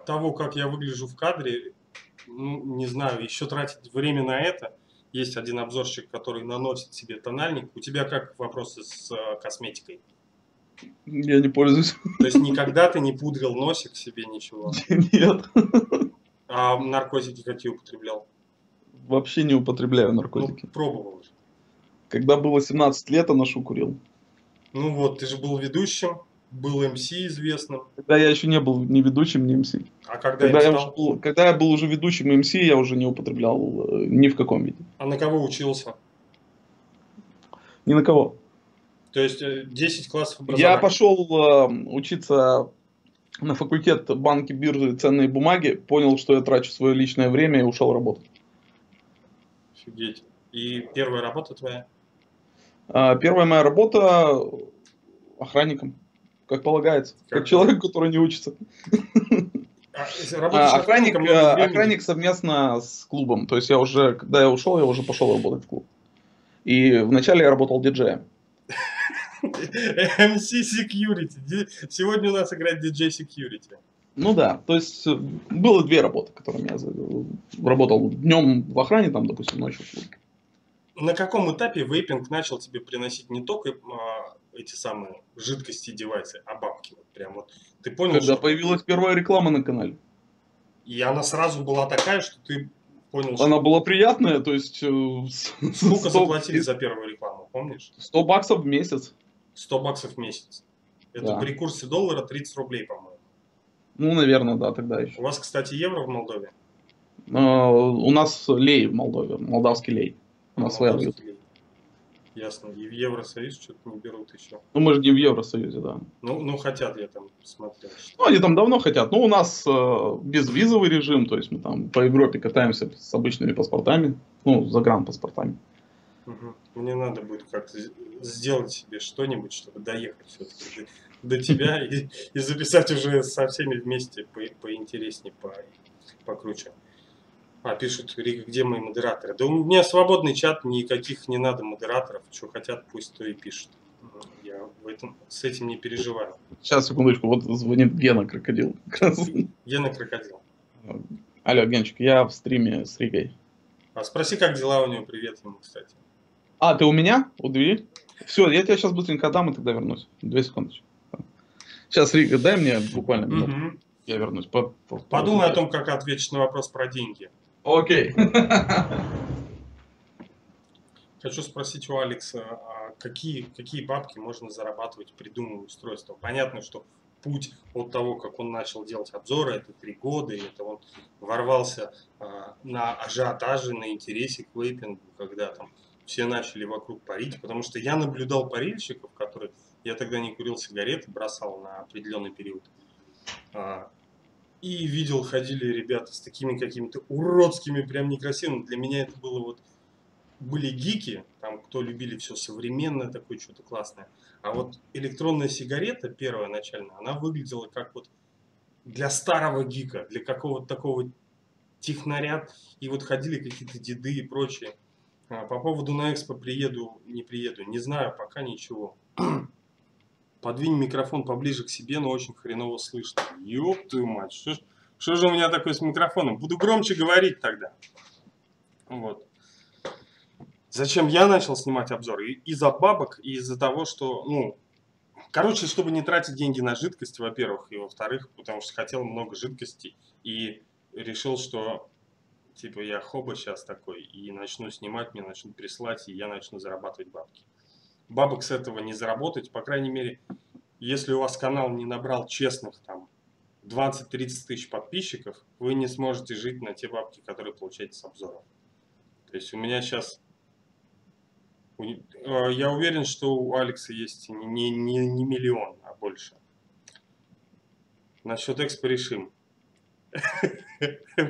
того, как я выгляжу в кадре. Ну, не знаю, еще тратить время на это. Есть один обзорщик, который наносит себе тональник. У тебя как вопросы с косметикой? Я не пользуюсь. То есть никогда ты не пудрил носик себе ничего? Нет. А наркотики какие употреблял? Вообще не употребляю наркотики. Ну, пробовал же. Когда было семнадцать лет, я ношу курил. Ну вот, ты же был ведущим, был эм си известным. Когда я еще не был ни ведущим, ни эм си. А когда, когда, я, стал... уже был, когда я был уже ведущим эм си, я уже не употреблял ни в каком виде. А на кого учился? Ни на кого. То есть десять классов образования. Я пошел э, учиться на факультет банки, биржи, ценные бумаги, понял, что я трачу свое личное время и ушел работать. Офигеть. И первая работа твоя? А, первая моя работа охранником, как полагается, как, как человек, который не учится. А, охранник, охранник совместно с клубом. То есть я уже, когда я ушел, я уже пошел работать в клуб. И вначале я работал диджеем. эм си Security. Сегодня у нас играет ди джей Security. Ну да, то есть было две работы, которыми я работал днем в охране, там, допустим, ночью. На каком этапе вейпинг начал тебе приносить не только а, эти самые жидкости, девайсы, а бабки? Вот прям вот. Ты понял, когда что... появилась первая реклама на канале. И она сразу была такая, что ты понял, что... Она была приятная, то есть... Сколько заплатили за первую рекламу? Помнишь? сто баксов в месяц. сто баксов в месяц. Это да. При курсе доллара тридцать рублей, по-моему. Ну, наверное, да, тогда еще. У вас, кстати, евро в Молдове? А, у нас лей в Молдове, молдавский лей. У нас своя валюта. Ясно. И в Евросоюз что-то не берут еще. Ну, мы же не в Евросоюзе, да. Ну, ну хотят, я там смотрел. Ну, они там давно хотят. Ну, у нас э, безвизовый режим, то есть мы там по Европе катаемся с обычными паспортами, ну, загранпаспортами. Мне надо будет как-то сделать себе что-нибудь, чтобы доехать все-таки до тебя и, и записать уже со всеми вместе по, поинтереснее, по, покруче. А, пишут, Рига, где мои модераторы? Да у меня свободный чат, никаких не надо модераторов. Что хотят, пусть то и пишут. Я в этом, с этим не переживаю. Сейчас, секундочку, вот звонит Гена Крокодил. Гена Крокодил. Алло, Генчик, я в стриме с Ригой. А спроси, как дела у него, привет ему, кстати. А, ты у меня? У двери? Все, я тебя сейчас быстренько дам и тогда вернусь. Две секунды. Сейчас, Рига, дай мне буквально минуту. Mm-hmm. Я вернусь. По, по, Подумай по... о том, как ответишь на вопрос про деньги. Окей. Okay. Хочу спросить у Алекса, а какие, какие бабки можно зарабатывать, придумывая устройство? Понятно, что путь от того, как он начал делать обзоры, это три года, и это он ворвался а, на ажиотаже, на интересе к вейпингу, когда там все начали вокруг парить, потому что я наблюдал парильщиков, которые, я тогда не курил сигареты, бросал на определенный период, а, и видел, ходили ребята с такими какими-то уродскими, прям некрасивыми. Для меня это было вот, были гики, там, кто любили все современное, такое что-то классное. А вот электронная сигарета, первая начальная, она выглядела как вот для старого гика, для какого-то такого технаря. И вот ходили какие-то деды и прочее. А по поводу на экспо приеду, не приеду, не знаю, пока ничего. Подвинь микрофон поближе к себе, но очень хреново слышно. Ёб твою мать, что, что же у меня такое с микрофоном? Буду громче говорить тогда. Вот. Зачем я начал снимать обзоры? Из-за бабок и из-за того, что, ну, короче, чтобы не тратить деньги на жидкость, во-первых, и во-вторых, потому что хотел много жидкости и решил, что, типа, я хоба сейчас такой и начну снимать, мне начнут прислать, и я начну зарабатывать бабки. Бабок с этого не заработать, по крайней мере, если у вас канал не набрал честных, там, двадцать-тридцать тысяч подписчиков, вы не сможете жить на те бабки, которые получаете с обзоров. То есть у меня сейчас... Я уверен, что у Алекса есть не, не, не миллион, а больше. Насчет экспо решим.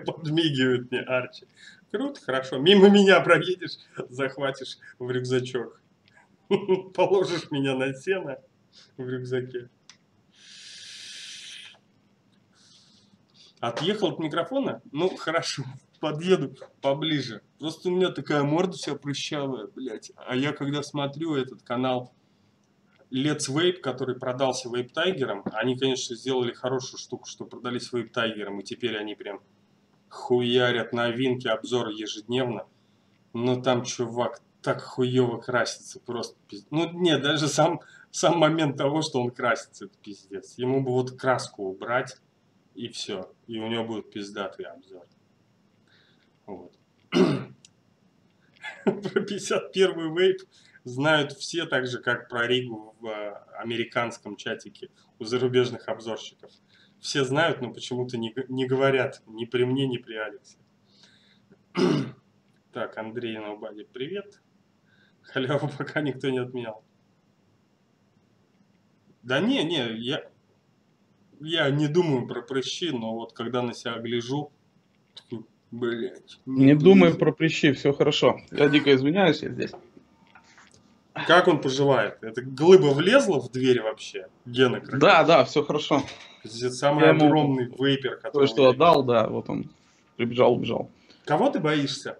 Подмигивает мне Арчи. Круто, хорошо. Мимо меня проедешь, захватишь в рюкзачок. Положишь меня на сено в рюкзаке. Отъехал от микрофона? Ну, хорошо. Подъеду поближе. Просто у меня такая морда вся прыщавая, блядь. А я когда смотрю этот канал Let's Vape, который продался Vape Tiger'ом, они, конечно, сделали хорошую штуку, что продались Vape Tiger'ом, и теперь они прям хуярят новинки, обзоры ежедневно. Но там чувак так хуёво красится, просто пиздец. Ну, не, даже сам, сам момент того, что он красится, это пиздец. Ему бы вот краску убрать, и все. И у него будет пиздатый обзор. Вот. Про пятьдесят первый вейп знают все, так же, как про Ригу в э, американском чатике у зарубежных обзорщиков. Все знают, но почему-то не, не говорят ни при мне, ни при Алексе. Так, Андрей Нобади, привет. Халяву пока никто не отменял. Да не, не, я, я не думаю про прыщи, но вот когда на себя гляжу... Блять. Не думай про прыщи, все хорошо. Я дико извиняюсь, я здесь. Как он поживает? Это глыба влезла в дверь вообще? Гена Крокодил? Да, да, все хорошо. Здесь самый я огромный ему... вейпер, который... То, что отдал, да, вот он. Прибежал, убежал. Кого ты боишься?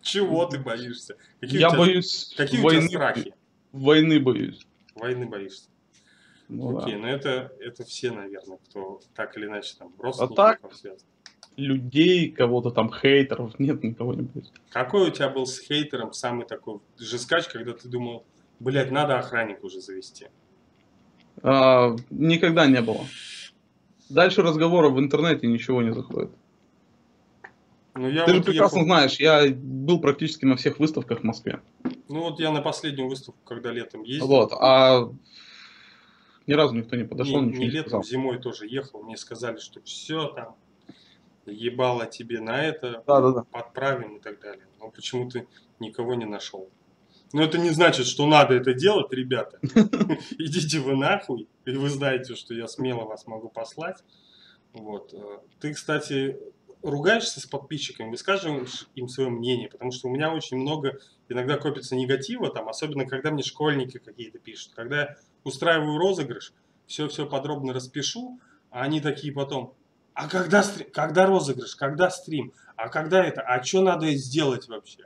Чего ты боишься? Какие я у тебя... боюсь... Какие войны... у тебя страхи? Войны боюсь. Войны боишься. Ну, окей, да. Но это, это все, наверное, кто так или иначе там просто... А так, людей, кого-то там, хейтеров, нет, никого не будет. Какой у тебя был с хейтером самый такой жескач, когда ты думал, блядь, надо охранник уже завести? А, никогда не было. Дальше разговоров в интернете ничего не заходит. Ну, я ты вот же прекрасно ехал... знаешь, я был практически на всех выставках в Москве. Ну вот я на последнюю выставку, когда летом ездил. Вот, а... Ни разу никто не подошел, не, ничего не, не летом, сказал. Зимой тоже ехал, мне сказали, что все там, ебало тебе на это, да, да, да. подправим и так далее. Но почему-то никого не нашел. Но это не значит, что надо это делать, ребята. Идите вы нахуй, и вы знаете, что я смело вас могу послать. Вот. Ты, кстати, ругаешься с подписчиками, высказываешь им свое мнение, потому что у меня очень много, иногда копится негатива, там, особенно когда мне школьники какие-то пишут, когда... Устраиваю розыгрыш, все-все подробно распишу, а они такие потом, а когда, стрим, когда розыгрыш, когда стрим, а когда это, а что надо сделать вообще?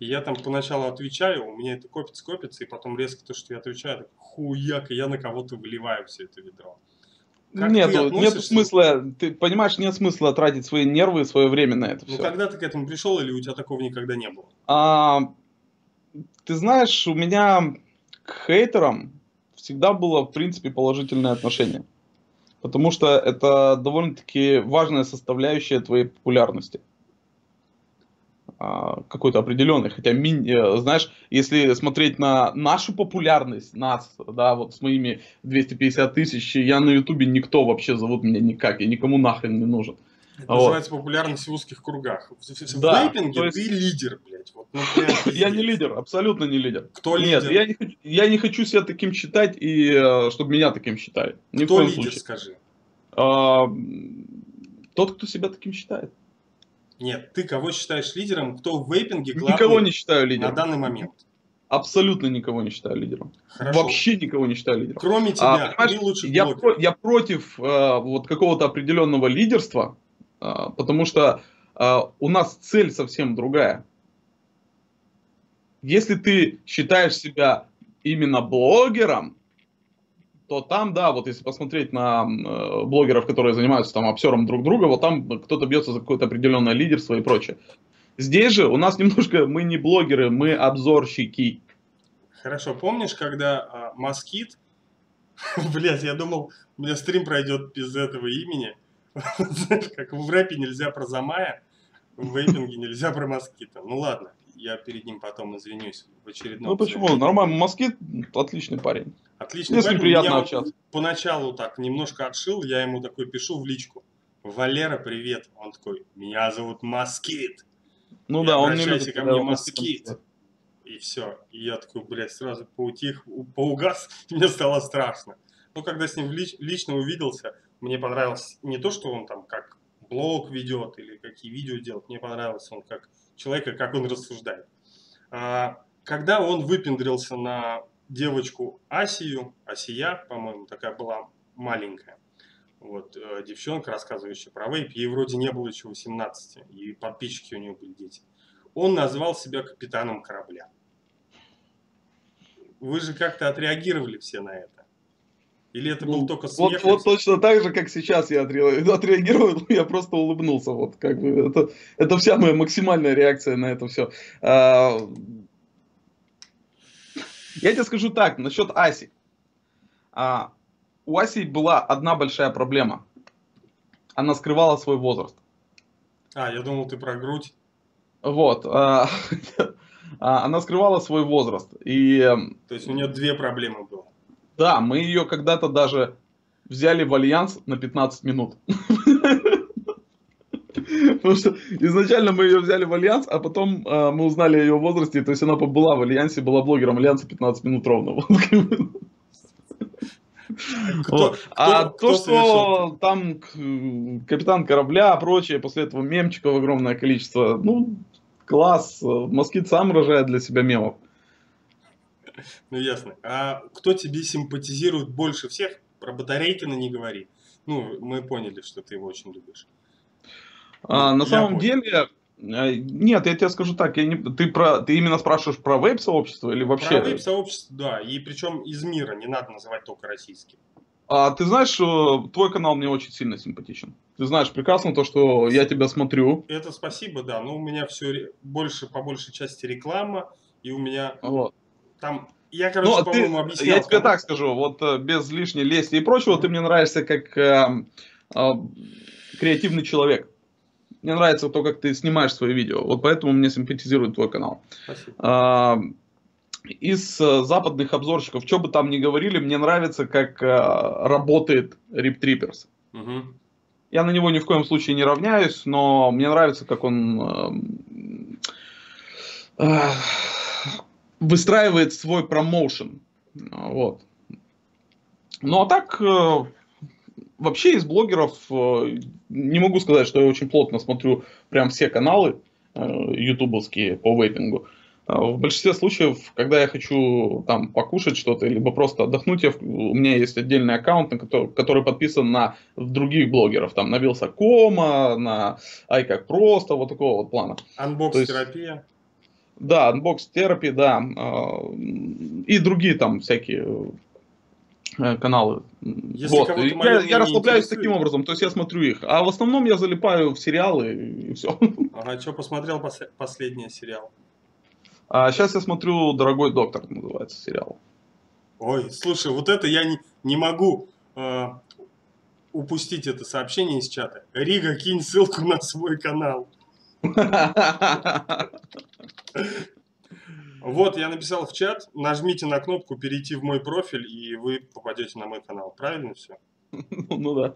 И я там поначалу отвечаю, у меня это копится-копится, и потом резко то, что я отвечаю, так, хуяк, и я на кого-то вливаю все это ведро. Как нет, нет смысла, ты понимаешь, нет смысла тратить свои нервы и свое время на это все. Ну когда ты к этому пришел или у тебя такого никогда не было? А, ты знаешь, у меня к хейтерам... всегда было, в принципе, положительное отношение. Потому что это довольно-таки важная составляющая твоей популярности. какой-то определенный, хотя, знаешь, если смотреть на нашу популярность, нас, да, вот с моими двести пятьдесят тысяч, я на ютубе никто, вообще зовут меня никак, я никому нахрен не нужен. Это вот называется популярность в узких кругах. В да, вейпинге есть... ты лидер, блядь. Вот, ну, ты я не лидер, абсолютно не лидер. Кто лидер? Нет, я не, хочу, я не хочу себя таким считать, и чтобы меня таким считали. Ни кто в коем лидер, случае. Скажи? А, тот, кто себя таким считает. Нет, ты кого считаешь лидером, кто в вейпинге главный? Никого не считаю лидером. На данный момент. Абсолютно никого не считаю лидером. Хорошо. Вообще никого не считаю лидером. Кроме тебя, а, ты лучший я, про, я против а, вот какого-то определенного лидерства, а, потому что а, у нас цель совсем другая. Если ты считаешь себя именно блогером, то там, да, вот если посмотреть на э, блогеров, которые занимаются там обсером друг друга, вот там кто-то бьется за какое-то определенное лидерство и прочее. Здесь же у нас немножко, мы не блогеры, мы обзорщики. Хорошо, помнишь, когда э, Москит, блять, я думал, у меня стрим пройдет без этого имени, знаешь, как в рэпе нельзя про Замая, в вейпинге нельзя про Москита, ну ладно, я перед ним потом извинюсь в очередном. Ну почему, нормально, Москит отличный парень. Отлично. Если парень, приятно меня общаться. Поначалу так немножко отшил, я ему такой пишу в личку: Валера, привет. Он такой: меня зовут Москит. Ну и да, он не любит, ко мне Москит. И все. И я такой, блядь, сразу поутих, поугас, и мне стало страшно. Но когда с ним лич, лично увиделся, мне понравилось не то, что он там как блог ведет или какие видео делает, мне понравился он как человек, как он рассуждает. А, когда он выпендрился на девочку Асию, Асия, по-моему, такая была маленькая, вот, э, девчонка, рассказывающая про вейп, ей вроде не было еще восемнадцати, и подписчики у нее были дети. Он назвал себя капитаном корабля. Вы же как-то отреагировали все на это? Или это был ну, только смех? Вот, вот точно так же, как сейчас я отреагировал, я просто улыбнулся, вот, как бы, это, это вся моя максимальная реакция на это все. Я тебе скажу так, насчет Аси. А, у Аси была одна большая проблема. Она скрывала свой возраст. А, я думал, ты про грудь. Вот. А, она скрывала свой возраст. И, то есть у нее две проблемы было. Да, мы ее когда-то даже взяли в Альянс на пятнадцать минут. Потому что изначально мы ее взяли в Альянс, а потом э, мы узнали о ее возрасте, то есть она была в Альянсе, была блогером Альянса пятнадцать минут ровно. А то, что там капитан корабля, прочее, после этого мемчиков огромное количество, ну, класс, Москит сам рожает для себя мемов. Ну, ясно. А кто тебе симпатизирует больше всех? Про Батарейкина не говори. Ну, мы поняли, что ты его очень любишь. А, на я самом понял. деле, нет, я тебе скажу так, я не, ты, про, ты именно спрашиваешь про вейп-сообщество или вообще? Про вейп-сообщество, да, и причем из мира, не надо называть только российским. А, ты знаешь, твой канал мне очень сильно симпатичен. Ты знаешь прекрасно то, что я тебя смотрю. Это спасибо, да, но у меня все больше, по большей части реклама, и у меня вот. там... Я, короче, по-моему, объяснял. Я тебе так скажу, вот без лишней лести и прочего, mm-hmm. ты мне нравишься как э, э, креативный человек. Мне нравится то, как ты снимаешь свои видео. Вот поэтому мне симпатизирует твой канал. Спасибо. Из западных обзорщиков, что бы там ни говорили, мне нравится, как работает Rip Trippers. Угу. Я на него ни в коем случае не равняюсь, но мне нравится, как он выстраивает свой промоушен. Вот. Ну а так... Вообще из блогеров не могу сказать, что я очень плотно смотрю прям все каналы ютубовские по вейпингу. В большинстве случаев, когда я хочу там покушать что-то, либо просто отдохнуть, я, у меня есть отдельный аккаунт, на который, который подписан на других блогеров, там на Вилсакома, на Ай как просто, вот такого вот плана. Unbox Therapy. Да, Unbox Therapy, да. И другие там всякие... каналы. Вот. Я, я расслабляюсь таким образом, то есть я смотрю их. А в основном я залипаю в сериалы и все. Ага, что посмотрел пос последний сериал? А, сейчас я смотрю «Дорогой доктор», называется сериал. Ой, слушай, вот это я не, не могу э, упустить это сообщение из чата. Рига, кинь ссылку на свой канал. Вот, я написал в чат, нажмите на кнопку «Перейти в мой профиль», и вы попадете на мой канал. Правильно все? Ну да.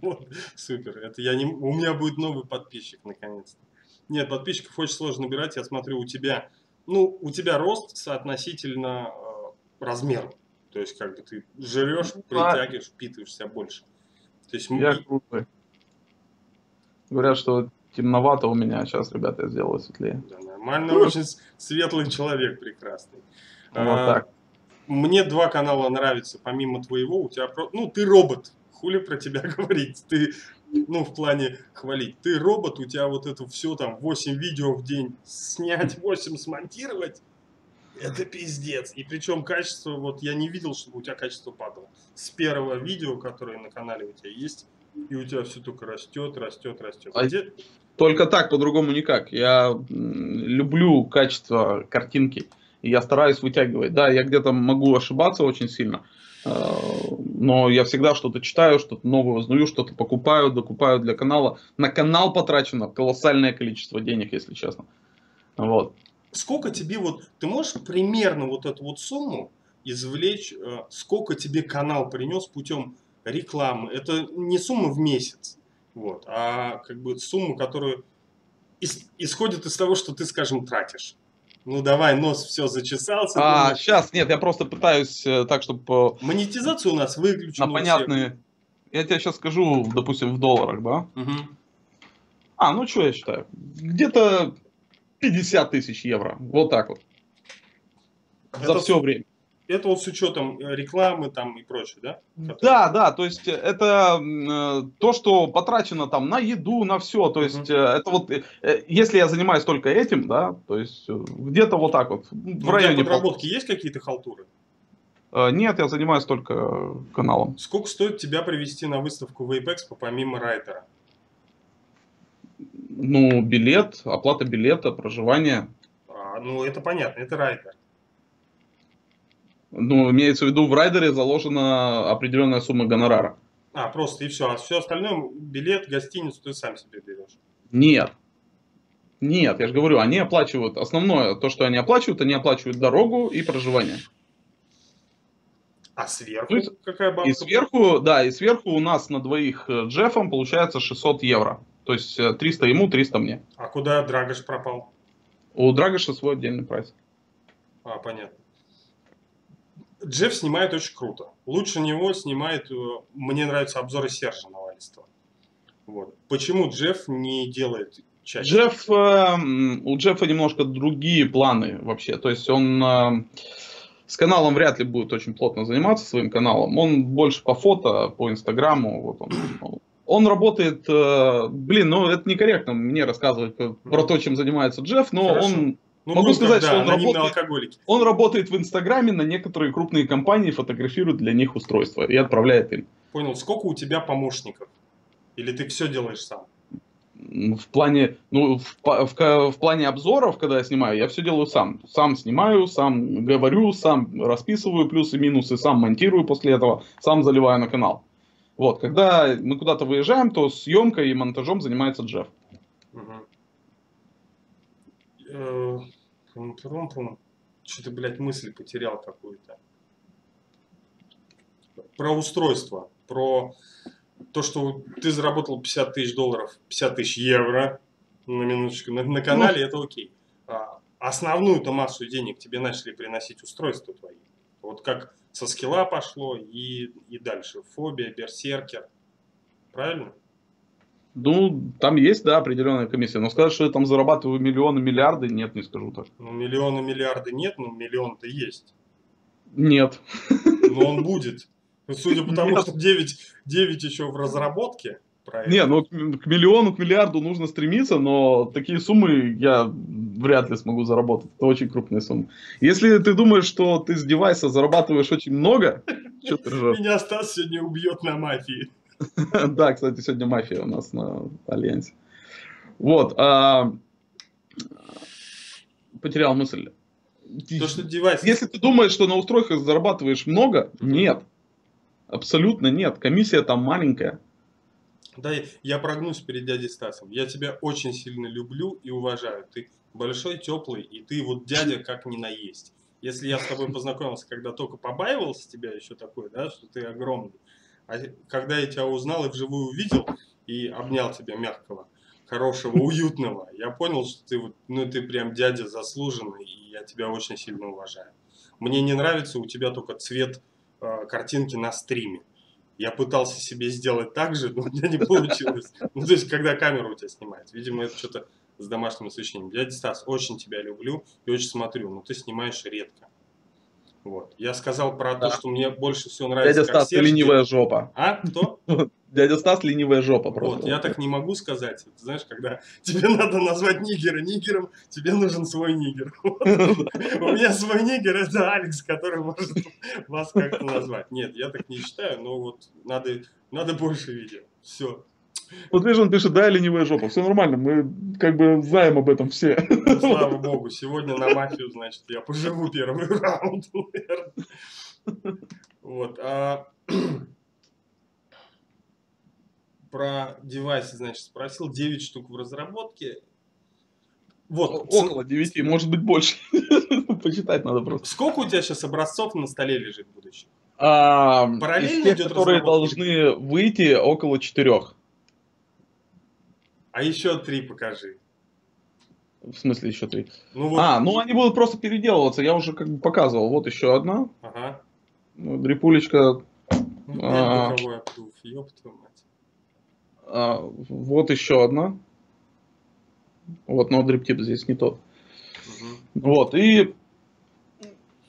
Вот, супер. Это я не... У меня будет новый подписчик, наконец-то. Нет, подписчиков очень сложно набирать. Я смотрю, у тебя... Ну, у тебя рост соотносительно э, размеру. То есть, как бы ты жрешь, притягиваешь, впитываешься больше. То есть, мы... Я крутой. Говорят, что темновато у меня. Сейчас, ребята, я сделаю светлее. Да, нормально. Очень светлый человек, прекрасный. Вот а, так. Мне два канала нравятся, помимо твоего. У тебя... Ну, ты робот. Хули про тебя говорить? Ты... Ну, в плане хвалить. Ты робот, у тебя вот это все там, восемь видео в день снять, восемь смонтировать, это пиздец. И причем качество, вот я не видел, чтобы у тебя качество падало. С первого видео, которое на канале у тебя есть, и у тебя все только растет, растет, растет. А где... Только так, по-другому никак. Я люблю качество картинки, и я стараюсь вытягивать. Да, я где-то могу ошибаться очень сильно. Но я всегда что-то читаю, что-то новое узнаю, что-то покупаю, докупаю для канала. На канал потрачено колоссальное количество денег, если честно. Вот. Сколько тебе вот... Ты можешь примерно вот эту вот сумму извлечь, сколько тебе канал принес путем рекламы? Это не сумма в месяц, вот, а как бы сумма, которая исходит из того, что ты, скажем, тратишь. Ну давай, нос все зачесался. А, думаю. Сейчас, нет, я просто пытаюсь так, чтобы... Монетизацию у нас выключена. На понятные... Я тебе сейчас скажу, допустим, в долларах, да? Угу. А, ну что я считаю? Где-то пятьдесят тысяч евро. Вот так вот. Это за все с... время. Это вот с учетом рекламы там и прочее, да? Которые... Да, да, то есть это э, то, что потрачено там на еду, на все. То есть, угу. э, это вот, э, если я занимаюсь только этим, да, то есть где-то вот так вот. В у районе подработки есть какие-то халтуры? Э, нет, я занимаюсь только каналом. Сколько стоит тебя привести на выставку Вейп Экспо помимо райтера? Ну, билет, оплата билета, проживание. А, ну, это понятно, это райтер. Ну, имеется в виду, в райдере заложена определенная сумма гонорара. А, просто и все. А все остальное, билет, гостиницу ты сам себе берешь? Нет. Нет, я же говорю, они оплачивают. Основное, то, что они оплачивают, они оплачивают дорогу и проживание. А сверху есть, какая бабка? И сверху, да, и сверху у нас на двоих Джеффом получается шестьсот евро. То есть триста ему, триста мне. А куда Драгош пропал? У Драгоша свой отдельный прайс. А, понятно. Джефф снимает очень круто. Лучше него снимает, мне нравятся обзоры Сержа Навалистова. Вот. Почему Джефф не делает чаще? Джефф, у Джеффа немножко другие планы вообще. То есть он с каналом вряд ли будет очень плотно заниматься, своим каналом. Он больше по фото, по Инстаграму. Вот он. Он работает... Блин, ну это некорректно мне рассказывать про то, чем занимается Джефф, но Хорошо. он... Ну, Могу ну, сказать, да, что он работает, он работает в Инстаграме, на некоторые крупные компании фотографирует для них устройства и отправляет им. Понял. Сколько у тебя помощников? Или ты все делаешь сам? В плане, ну, в, в, в плане обзоров, когда я снимаю, я все делаю сам. Сам снимаю, сам говорю, сам расписываю плюсы, минусы, сам монтирую после этого, сам заливаю на канал. Вот. Когда мы куда-то выезжаем, то съемкой и монтажом занимается Джефф. Угу. Что-то, блядь, мысль потерял какую-то. Про устройство. Про то, что ты заработал пятьдесят тысяч долларов, пятьдесят тысяч евро на минуточку на, на канале, ну, это окей. А основную-то массу денег тебе начали приносить устройства твои. Вот как со скилла пошло и, и дальше. Phobia, Berserker. Правильно? Ну, там есть, да, определенная комиссия, но сказать, что я там зарабатываю миллионы, миллиарды, нет, не скажу так. Ну, миллионы, миллиарды нет, но миллион-то есть. Нет. Но он будет. Судя по тому, что девять еще в разработке. Правильно. Не, ну, к миллиону, к миллиарду нужно стремиться, но такие суммы я вряд ли смогу заработать. Это очень крупные суммы. Если ты думаешь, что ты с девайса зарабатываешь очень много... Меня Стас сегодня убьет на мафии. Да, кстати, сегодня мафия у нас на Альянсе. Вот. А... Потерял мысль. То, что девайс... Если ты думаешь, что на устройствах зарабатываешь много, нет. Абсолютно нет. Комиссия там маленькая. Да, я прогнусь перед дядей Стасом. Я тебя очень сильно люблю и уважаю. Ты большой, теплый, и ты вот дядя как ни наесть. Если я с тобой познакомился, когда только побаивался тебя еще такой, да, что ты огромный. А когда я тебя узнал и вживую увидел, и обнял тебя мягкого, хорошего, уютного, я понял, что ты, вот, ну, ты прям дядя заслуженный, и я тебя очень сильно уважаю. Мне не нравится у тебя только цвет э, картинки на стриме. Я пытался себе сделать так же, но у меня не получилось. Ну, то есть, когда камеру у тебя снимает. Видимо, это что-то с домашним освещением. Дядя Стас, очень тебя люблю и очень смотрю, но ты снимаешь редко. Вот. Я сказал про да. то, что мне больше всего нравится. Дядя Стас, ты ленивая жопа. А? Кто? Дядя Стас, ленивая жопа просто. Вот, я так не могу сказать. Ты знаешь, когда тебе надо назвать нигера нигером, тебе нужен свой нигер. У меня свой нигер, это Алекс, который может вас как-то назвать. Нет, я так не считаю, но вот надо больше видео. Все. Вот видишь, он пишет, да, ленивая жопа. Все нормально, мы как бы знаем об этом все. Ну, слава богу, сегодня на мафию, значит, я поживу первый раунд. Вот. А... Про девайсы, значит, спросил. девять штук в разработке. Вот. Около девяти, может быть, больше. Почитать надо просто. Сколько у тебя сейчас образцов на столе лежит в будущем? Параллельно идет, которые должны выйти, около четырех. А еще три покажи. В смысле еще три? Ну, вот. А, ну они будут просто переделываться. Я уже как бы показывал. Вот еще одна. Ага. Дрипулечка. Ну, а... Ёб твою мать. А, вот еще одна. Вот, но дриптип здесь не тот. Угу. Вот, и...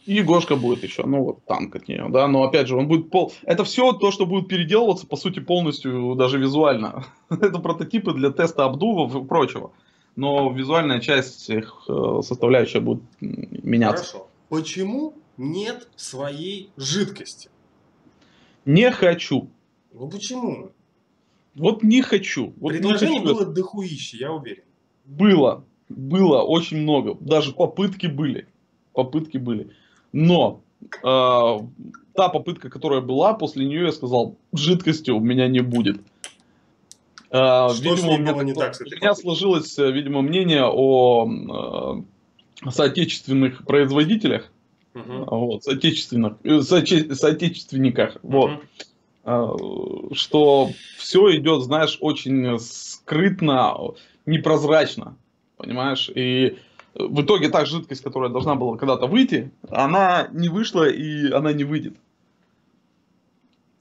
И Гошка будет еще, ну вот танк от нее, да, но опять же он будет пол... Это все то, что будет переделываться, по сути, полностью, даже визуально. Это прототипы для теста обдувов и прочего. Но визуальная часть, их составляющая будет меняться. Хорошо. Почему нет своей жидкости? Не хочу. Ну почему? Вот не хочу. Вот предложение не хочу. Было дохуище, я уверен. Было, было очень много, даже попытки были, попытки были. Но э, та попытка, которая была, после нее я сказал, жидкости у меня не будет. Э, видимо, у меня, не так, у меня сложилось, видимо, мнение о э, соотечественных производителях, uh-huh. вот, соотечественных, соотече, соотечественниках, uh-huh. вот, э, что все идет, знаешь, очень скрытно, непрозрачно, понимаешь, и... В итоге та жидкость, которая должна была когда-то выйти, она не вышла и она не выйдет.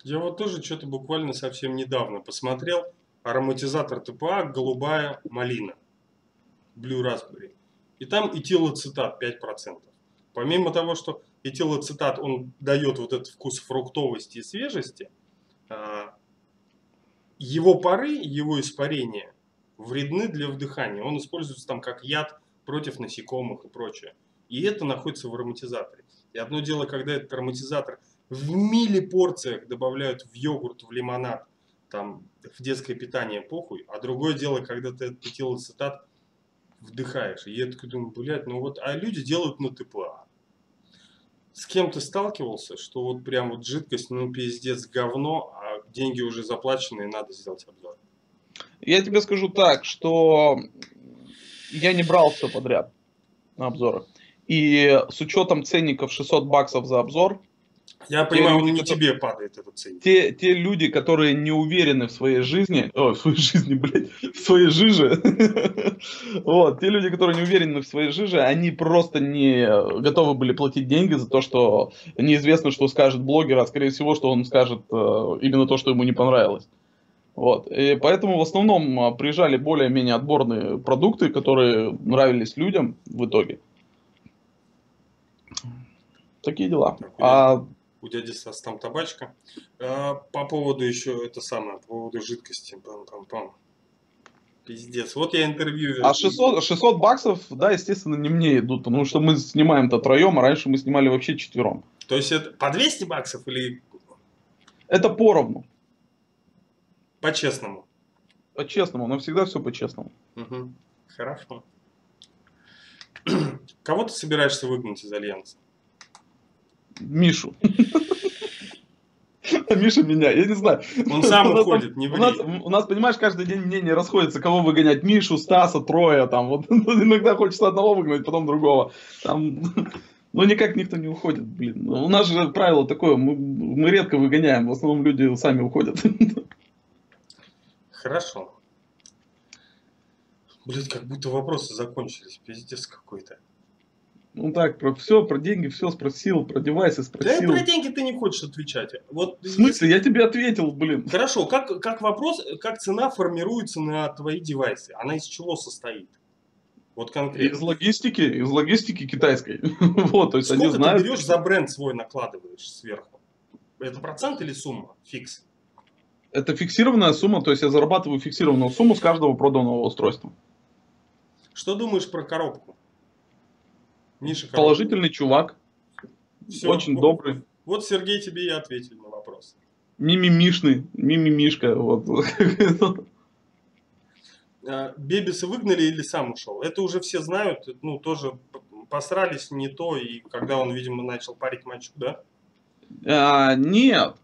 Я вот тоже что-то буквально совсем недавно посмотрел. Ароматизатор ТПА голубая малина. Blue Raspberry. И там этилоцетат пять процентов. Помимо того, что этилоцетат, он дает вот этот вкус фруктовости и свежести, его пары, его испарения вредны для вдыхания. Он используется там как яд против насекомых и прочее. И это находится в ароматизаторе. И одно дело, когда этот ароматизатор в миллипорциях добавляют в йогурт, в лимонад, там, в детское питание, похуй. А другое дело, когда ты этот этилоцетат вдыхаешь. И я такой думаю, блядь, ну вот, а люди делают на ТПА. С кем ты сталкивался, что вот прям вот жидкость, ну пиздец, говно, а деньги уже заплачены, и надо сделать обзор? Я тебе скажу так, что... Я не брал все подряд на обзорах. И с учетом ценников шестьсот баксов за обзор... Я понимаю, он не тебе падает этот ценник. Те, те люди, которые не уверены в своей жизни... Ой, в своей жизни, блядь, в своей жиже. Вот, те люди, которые не уверены в своей жиже, они просто не готовы были платить деньги за то, что неизвестно, что скажет блогер, а скорее всего, что он скажет именно то, что ему не понравилось. Вот. И поэтому в основном приезжали более-менее отборные продукты, которые нравились людям в итоге. Такие дела. Так, у, а... у дяди Стас там табачка. А, по поводу еще, это самое, по поводу жидкости. Пам-пам-пам. Пиздец. Вот я интервью... А шестьсот баксов, да, естественно, не мне идут, потому что мы снимаем-то троем, а раньше мы снимали вообще четвером. То есть это по двести баксов или... Это поровну. По-честному. По-честному, но всегда все по-честному. Угу. Хорошо. Кого ты собираешься выгнать из Альянса? Мишу. Миша меня, я не знаю. Он сам уходит, не блин. У нас, понимаешь, каждый день мнение расходится, кого выгонять, Мишу, Стаса, Троя, там, вот иногда хочется одного выгнать, потом другого. Там, ну, никак никто не уходит, блин. У нас же правило такое, мы, мы редко выгоняем, в основном люди сами уходят. Хорошо. Блять, как будто вопросы закончились, пиздец какой-то. Ну так, про все, про деньги все спросил, про девайсы спросил. Да про деньги ты не хочешь отвечать. Вот, в смысле? Если... Я тебе ответил, блин. Хорошо, как, как вопрос, как цена формируется на твои девайсы? Она из чего состоит? Вот конкретно. Из логистики, из логистики китайской. Вот, то есть сколько они знают... ты берешь за бренд свой накладываешь сверху? Это процент или сумма? Фикс? Это фиксированная сумма, то есть я зарабатываю фиксированную сумму с каждого проданного устройства. Что думаешь про коробку? Миша, положительный чувак, все, очень вот, добрый. Вот Сергей тебе и ответил на вопрос. Мимимишный, мимимишка. Вот. Бебиса выгнали или сам ушел? Это уже все знают, ну тоже посрались не то, и когда он, видимо, начал парить мочу, да? А, нет,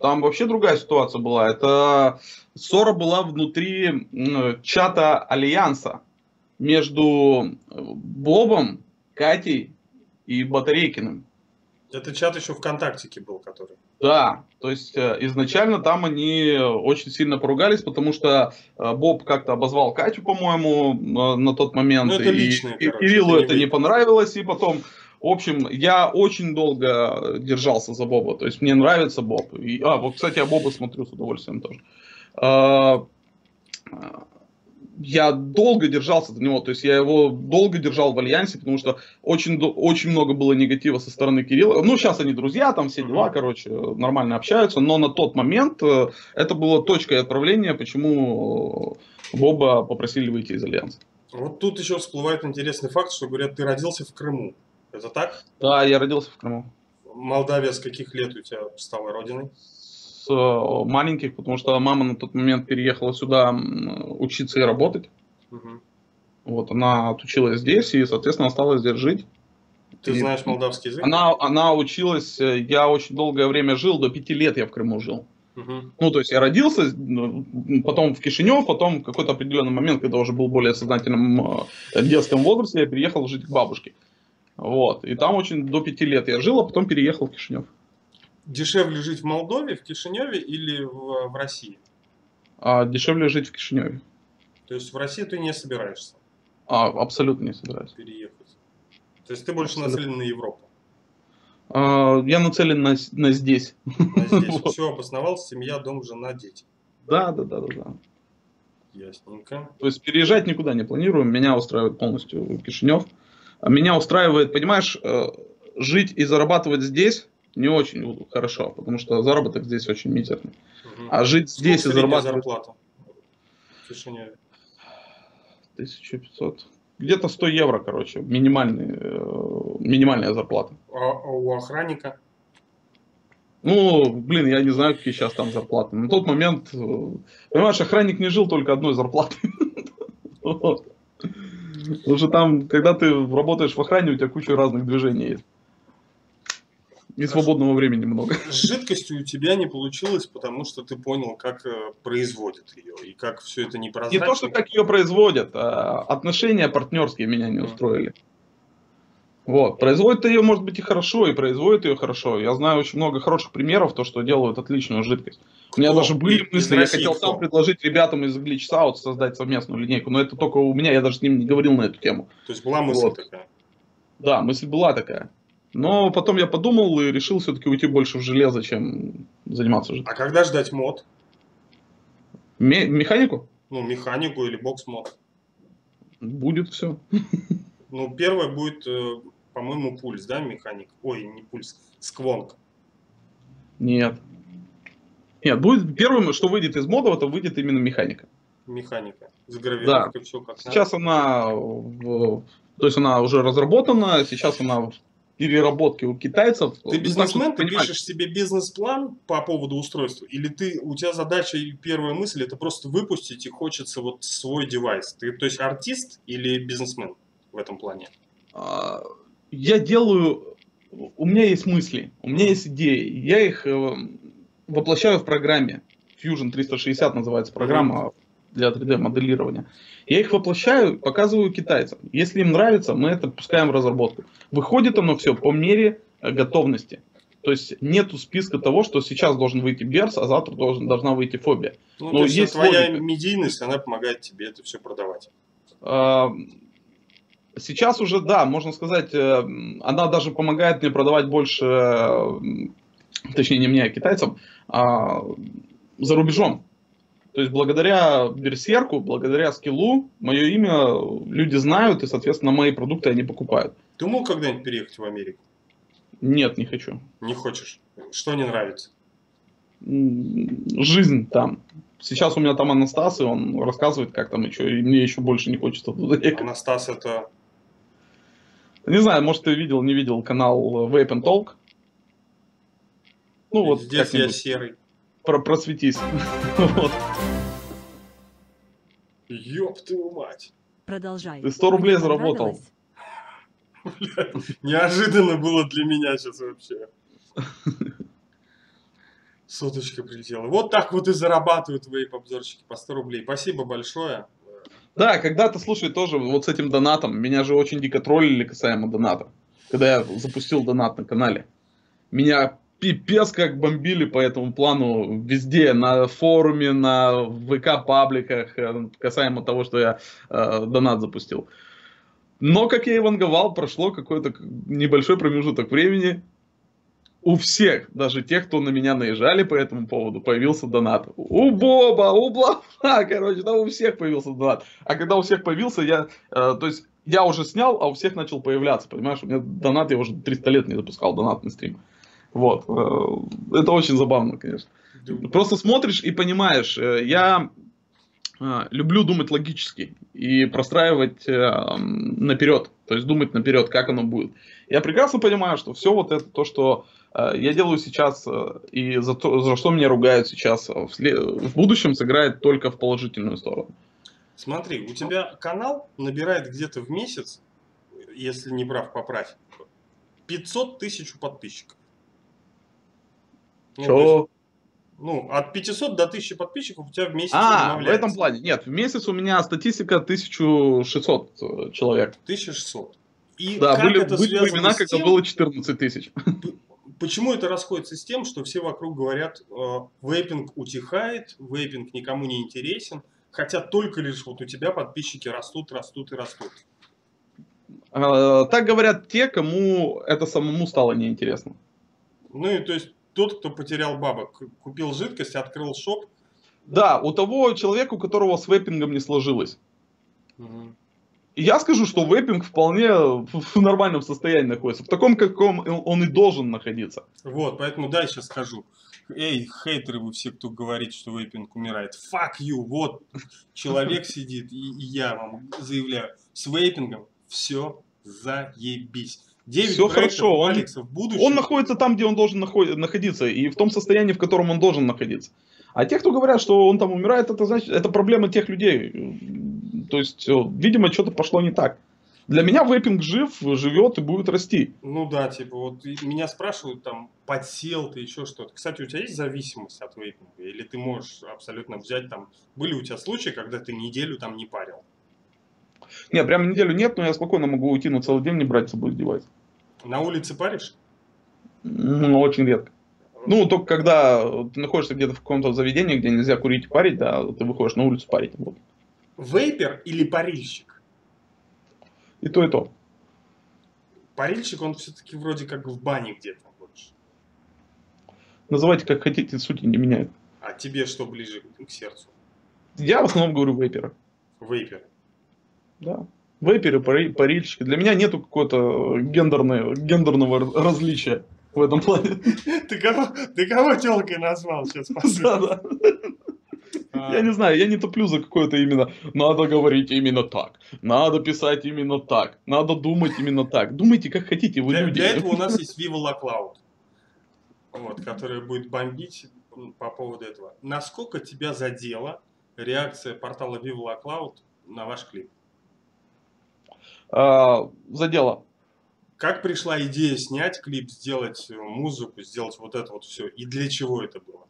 там вообще другая ситуация была. Это ссора была внутри чата Альянса. Между Бобом, Катей и Батарейкиным. Это чат еще ВКонтактике был, который... Да, то есть изначально там они очень сильно поругались, потому что Боб как-то обозвал Катю, по-моему, на тот момент. Ну, это личное, и, короче, и Кириллу это не понравилось, и потом... В общем, я очень долго держался за Боба, то есть мне нравится Боб. И, а, вот, кстати, я Боба смотрю с удовольствием тоже. Я долго держался за него, то есть я его долго держал в Альянсе, потому что очень, очень много было негатива со стороны Кирилла. Ну, сейчас они друзья, там все дела, короче, нормально общаются, но на тот момент это было точкой отправления, почему Боба попросили выйти из Альянса. Вот тут еще всплывает интересный факт, что говорят, ты родился в Крыму. Это так? Да, я родился в Крыму. Молдавия с каких лет у тебя стала родиной? Маленьких, потому что мама на тот момент переехала сюда учиться и работать. Угу. Вот, она отучилась здесь и, соответственно, осталась здесь жить. Ты и знаешь молдавский язык? Она, она училась, я очень долгое время жил, до пяти лет я в Крыму жил. Угу. Ну, то есть я родился, потом в Кишинев, потом в какой-то определенный момент, когда уже был более сознательным детском возрасте, я переехал жить к бабушке. Вот, и там очень до пяти лет я жил, а потом переехал в Кишинев. Дешевле жить в Молдове, в Кишиневе или в, в России? А, дешевле жить в Кишиневе. То есть в России ты не собираешься? А, абсолютно не собираюсь. Переехать. То есть ты больше абсолютно нацелен на Европу? А, я нацелен на, на здесь. На здесь. Вот. Все, обосновался, семья, дом, жена, дети. Да, да, да, да, да. Ясненько. То есть переезжать никуда не планирую, меня устраивает полностью Кишинев. Меня устраивает, понимаешь, жить и зарабатывать здесь не очень хорошо, потому что заработок здесь очень мизерный. Угу. А жить сколько здесь и зарабатывать... зарплата в Кишиневе? тысяча пятьсот. Где-то сто евро, короче, минимальный, э, минимальная зарплата. А у охранника? Ну, блин, я не знаю, какие сейчас там зарплаты. На тот момент, понимаешь, охранник не жил только одной зарплатой. Потому что там, когда ты работаешь в охране, у тебя куча разных движений есть. И свободного времени много. С жидкостью у тебя не получилось, потому что ты понял, как производят ее и как все это непрозрачно. Не то, что как ее производят, а отношения партнерские меня не устроили. Вот. Производят ее, может быть, и хорошо, и производят ее хорошо. Я знаю очень много хороших примеров, то, что делают отличную жидкость. У меня кто? Даже были мысли, я хотел кто? Сам предложить ребятам из Glitch South создать совместную линейку, но это только у меня, я даже с ним не говорил на эту тему. То есть была мысль вот такая? Да, мысль была такая. Но потом я подумал и решил все-таки уйти больше в железо, чем заниматься жидкостью. А когда ждать мод? Ме- механику? Ну, механику или бокс-мод. Будет все. Ну, первое будет, по-моему, пульс, да, механик? Ой, не пульс, сквонг. Нет. Нет, будет первым, что выйдет из модов, это выйдет именно механика. Механика. С гравировкой, да. Все как надо. Сейчас она, то есть она уже разработана, сейчас она... переработки у китайцев. Ты бизнесмен, ты пишешь себе бизнес-план по поводу устройства, или ты, у тебя задача и первая мысль это просто выпустить и хочется вот свой девайс? Ты, то есть, артист или бизнесмен в этом плане? Я делаю... У меня есть мысли, у меня есть идеи. Я их воплощаю в программе. Fusion триста шестьдесят называется программа для три дэ моделирования. Я их воплощаю, показываю китайцам. Если им нравится, мы это пускаем в разработку. Выходит оно все по мере готовности. То есть нету списка того, что сейчас должен выйти Берс, а завтра должен, должна выйти Фобия. Ну, но то есть есть твоя логика. Медийность, она помогает тебе это все продавать. Сейчас уже, да, можно сказать, она даже помогает мне продавать больше, точнее не мне, а китайцам, за рубежом. То есть благодаря Берсерку, благодаря скиллу, мое имя люди знают, и, соответственно, мои продукты они покупают. Ты мог когда-нибудь переехать в Америку? Нет, не хочу. Не хочешь? Что не нравится? Жизнь там. Сейчас у меня там Анастас, и он рассказывает, как там и что, и мне еще больше не хочется туда ехать. Анастас это... Не знаю, может ты видел, не видел канал Vape энд Talk? Ну вот. Здесь я серый. Про просветись. Вот. Ёб твою мать. Продолжай. Ты сто рублей заработал. Бля, неожиданно было для меня сейчас вообще. Соточка прилетела. Вот так вот и зарабатывают вейп-обзорщики по сто рублей. Спасибо большое. Да, когда-то, слушай, тоже вот с этим донатом. Меня же очень дико троллили касаемо доната. Когда я запустил донат на канале. Меня пипец как бомбили по этому плану везде. На форуме, на ВК-пабликах. Касаемо того, что я э, донат запустил. Но, как я и ванговал, прошло какой-то небольшой промежуток времени. У всех, даже тех, кто на меня наезжали по этому поводу, появился донат. У Боба, у Блафа, короче, да, у всех появился донат. А когда у всех появился, я, э, то есть, я уже снял, а у всех начал появляться, понимаешь? У меня донат, я уже триста лет не запускал донат на стрим. Вот. Э, это очень забавно, конечно. Просто смотришь и понимаешь, э, я... люблю думать логически и простраивать э, наперед, то есть думать наперед, как оно будет. Я прекрасно понимаю, что все вот это то, что э, я делаю сейчас э, и за, то, за что меня ругают сейчас, в, в будущем сыграет только в положительную сторону. Смотри, у тебя канал набирает где-то в месяц, если не прав, поправь, пятьсот тысяч подписчиков. Чего? Ну, от пятисот до тысячи подписчиков у тебя в месяц а, обновляется. А, в этом плане. Нет, в месяц у меня статистика тысяча шестьсот человек. тысяча шестьсот. И да, как были, это были связано времена, с тем, когда было четырнадцать тысяч. Почему это расходится с тем, что все вокруг говорят, вейпинг утихает, вейпинг никому не интересен, хотя только лишь вот у тебя подписчики растут, растут и растут. А, так говорят те, кому это самому стало неинтересно. Ну и то есть... Тот, кто потерял бабок, купил жидкость, открыл шоп. Да, у того человека, у которого с вейпингом не сложилось. Угу. И я скажу, что вейпинг вполне в нормальном состоянии находится. В таком, каком он и должен находиться. Вот, поэтому да, я сейчас скажу. Эй, хейтеры вы все, кто говорит, что вейпинг умирает. Fuck you, вот человек сидит, и я вам заявляю, с вейпингом все заебись. Все хорошо, он, он находится там, где он должен наход, находиться, и в том состоянии, в котором он должен находиться. А те, кто говорят, что он там умирает, это значит, это проблема тех людей. То есть, видимо, что-то пошло не так. Для меня вейпинг жив, живет и будет расти. Ну да, типа, вот меня спрашивают, там, подсел ты, еще что-то. Кстати, у тебя есть зависимость от вейпинга? Или ты можешь абсолютно взять, там, были у тебя случаи, когда ты неделю там не парил? Нет, прям неделю нет, но я спокойно могу уйти на целый день, не брать с собой девайс. На улице паришь? Ну, очень редко. Ну, только когда ты находишься где-то в каком-то заведении, где нельзя курить и парить, да, ты выходишь на улицу парить. Вот. Вейпер или парильщик? И то, и то. Парильщик, он все-таки вроде как в бане где-то больше. Называйте как хотите, сути не меняет. А тебе что ближе к сердцу? Я в основном говорю вейпера. Вейпера. Да. Вейперы, парильщики. Для меня нету какого-то гендерного различия в этом плане. Ты кого, ты кого телкой назвал сейчас? Да, да. А. Я не знаю, я не топлю за какое-то именно. Надо говорить именно так. Надо писать именно так. Надо думать именно так. Думайте, как хотите, вы для, люди. Для этого у нас есть Viva La Cloud, вот, которая будет бомбить по поводу этого. Насколько тебя задела реакция портала Viva La Cloud на ваш клип? За дело. Как пришла идея снять клип, сделать музыку, сделать вот это вот все? И для чего это было?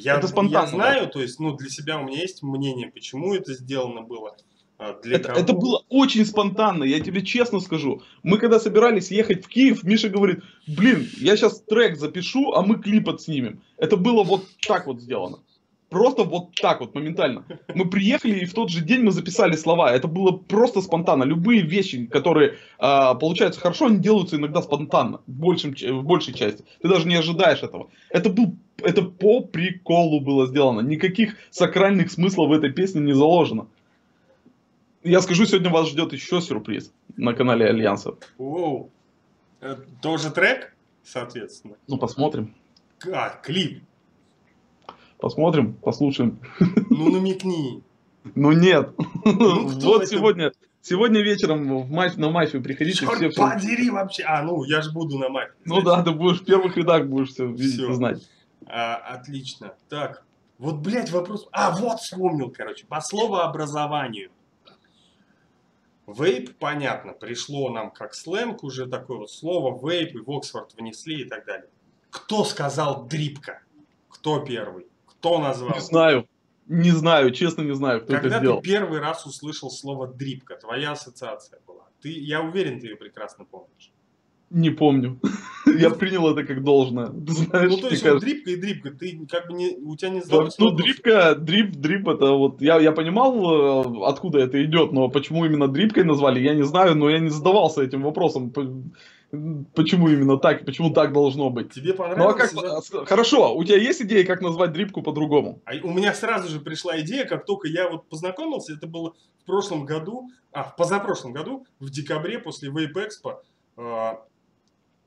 Я, это спонтанно. Я знаю, да. То есть, ну, для себя у меня есть мнение, почему это сделано было. Для это, это было очень спонтанно, я тебе честно скажу. Мы когда собирались ехать в Киев, Миша говорит, блин, я сейчас трек запишу, а мы клип отснимем. Это было вот так вот сделано. Просто вот так вот, моментально. Мы приехали, и в тот же день мы записали слова. Это было просто спонтанно. Любые вещи, которые э, получаются хорошо, они делаются иногда спонтанно, в, большем, в большей части. Ты даже не ожидаешь этого. Это был, это по приколу было сделано. Никаких сакральных смыслов в этой песне не заложено. Я скажу, сегодня вас ждет еще сюрприз на канале Альянса. Воу. Тоже трек, соответственно? Ну, посмотрим. А, клип. Посмотрим, послушаем. Ну, намекни. Ну, нет. Ну, вот это... сегодня, сегодня вечером в матч, на матче приходите. Черт все, подери все... вообще. А, ну, я ж буду на матче. Ну, знаете? Да, ты будешь в первых рядах будешь все видеть и знать. А, отлично. Так, вот, блядь, вопрос. А, вот вспомнил, короче, по словообразованию. Вейп, понятно, пришло нам как сленг, уже такое вот слово. Вейп и в Оксфорд внесли и так далее. Кто сказал дрипка? Кто первый? Кто назвал? Не знаю, не знаю, честно не знаю, кто Когда это сделал. Когда ты первый раз услышал слово дрипка, твоя ассоциация была. Ты, я уверен, ты ее прекрасно помнишь. Не помню. Я принял это как должное. Ну то есть дрипка и дрипка, ты как бы не, у тебя не знал. Ну дрипка, дрип, дрип, это вот я я понимал, откуда это идет, но почему именно дрипкой назвали, я не знаю, но я не задавался этим вопросом. Почему именно так? Почему так должно быть? Тебе понравилось? Ну, а как... Хорошо, у тебя есть идея, как назвать дрипку по-другому? А у меня сразу же пришла идея, как только я вот познакомился, это было в прошлом году, а в позапрошлом году, в декабре после Вейп-экспо, э,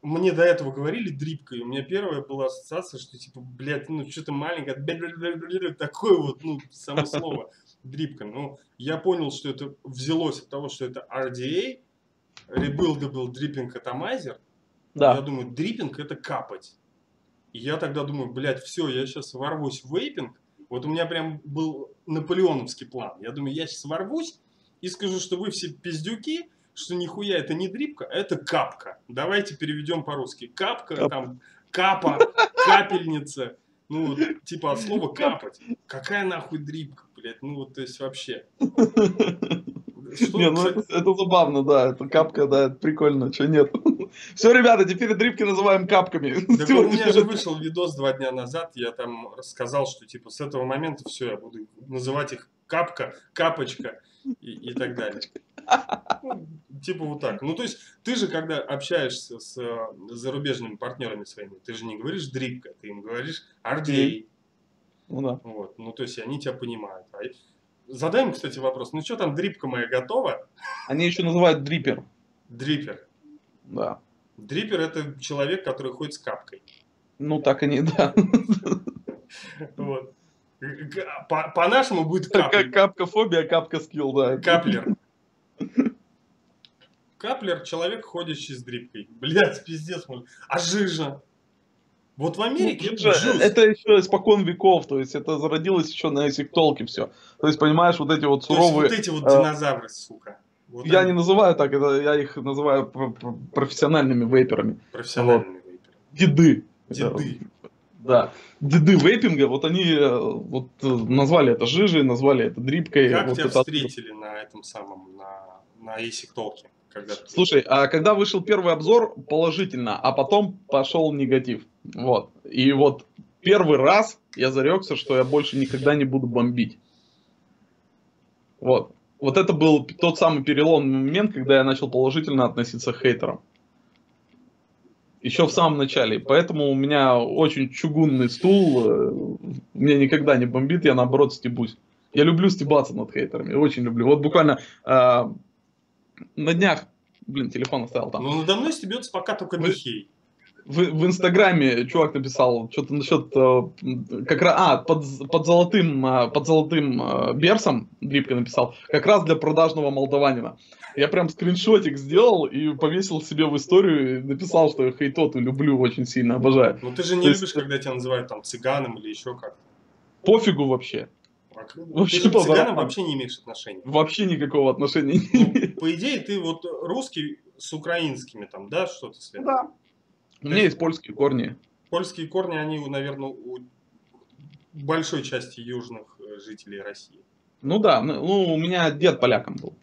мне до этого говорили дрипка, и у меня первая была ассоциация, что типа, блядь, ну что-то маленькое, такое вот, ну, само слово дрипка. Но я понял, что это взялось от того, что это ар ди эй, Rebuildable Dripping Atomizer, да. Я думаю, дриппинг — это капать. И я тогда думаю, блядь, все, я сейчас ворвусь в вейпинг. Вот у меня прям был наполеоновский план. Я думаю, я сейчас ворвусь и скажу, что вы все пиздюки, что нихуя это не дрипка, а это капка. Давайте переведем по-русски. Капка, кап. Там, капа, капельница. Ну, типа от слова капать. Какая нахуй дрипка, блядь, ну вот, то есть вообще... Что, не, ну это, это забавно, да, это капка, да, это прикольно, что нет. Все, ребята, теперь дрипки называем капками. Так у меня же вышел видос два дня назад, я там рассказал, что типа с этого момента все, я буду называть их капка, капочка и, и так далее. Ну, типа вот так. Ну то есть ты же, когда общаешься с зарубежными партнерами своими, ты же не говоришь дрипка, ты им говоришь ар ди эй. Ну да. Вот, ну то есть они тебя понимают. Задай им, кстати, вопрос. Ну что там, дрипка моя готова? Они еще называют дриппер. Дриппер. Да. Дриппер — это человек, который ходит с капкой. Ну так они, да. Вот. По-нашему будет каплер. Капка фобия, капка скилл, да. Каплер. Каплер — человек, ходящий с дрипкой. Блядь, пиздец мой. А жижа? Вот в Америке ну, это, же, это еще испокон веков, то есть это зародилось еще на сектолке все. То есть, понимаешь, вот эти вот суровые... То есть, вот эти вот динозавры, э, сука. Вот я они. не называю так, это, я их называю профессиональными вейперами. Профессиональными вот. вейперами. Деды. Деды. Это, да. Деды вейпинга, вот они вот, назвали это жижей, назвали это дрипкой. Как вот тебя это... встретили на этом самом, на, на сектолке? Когда... Слушай, а когда вышел первый обзор, положительно, а потом пошел негатив. Вот. И вот первый раз я зарекся, что я больше никогда не буду бомбить. Вот. Вот это был тот самый переломный момент, когда я начал положительно относиться к хейтерам. Еще в самом начале. Поэтому у меня очень чугунный стул, меня никогда не бомбит, я наоборот стебусь. Я люблю стебаться над хейтерами, очень люблю. Вот буквально... На днях, блин, телефон оставил там. Ну, надо мной стебется пока только Михей. В, в, в Инстаграме чувак написал что-то насчет... Как раз, а, под, под золотым, под золотым берсом дрипка написал. Как раз для продажного молдаванина. Я прям скриншотик сделал и повесил себе в историю. И написал, что я хейтоту люблю очень сильно, обожаю. Ну, ты же не То любишь, есть... когда тебя называют там цыганом или еще как-то. Пофигу вообще. Вообще, ты к цыганам вообще не имеешь отношения. Вообще никакого отношения ну, не имеешь. По идее, ты вот русский с украинскими там, да, что-то связано? Да. У меня есть польские корни. Польские корни, они, наверное, у большой части южных жителей России. Ну да, ну, у меня дед поляком был.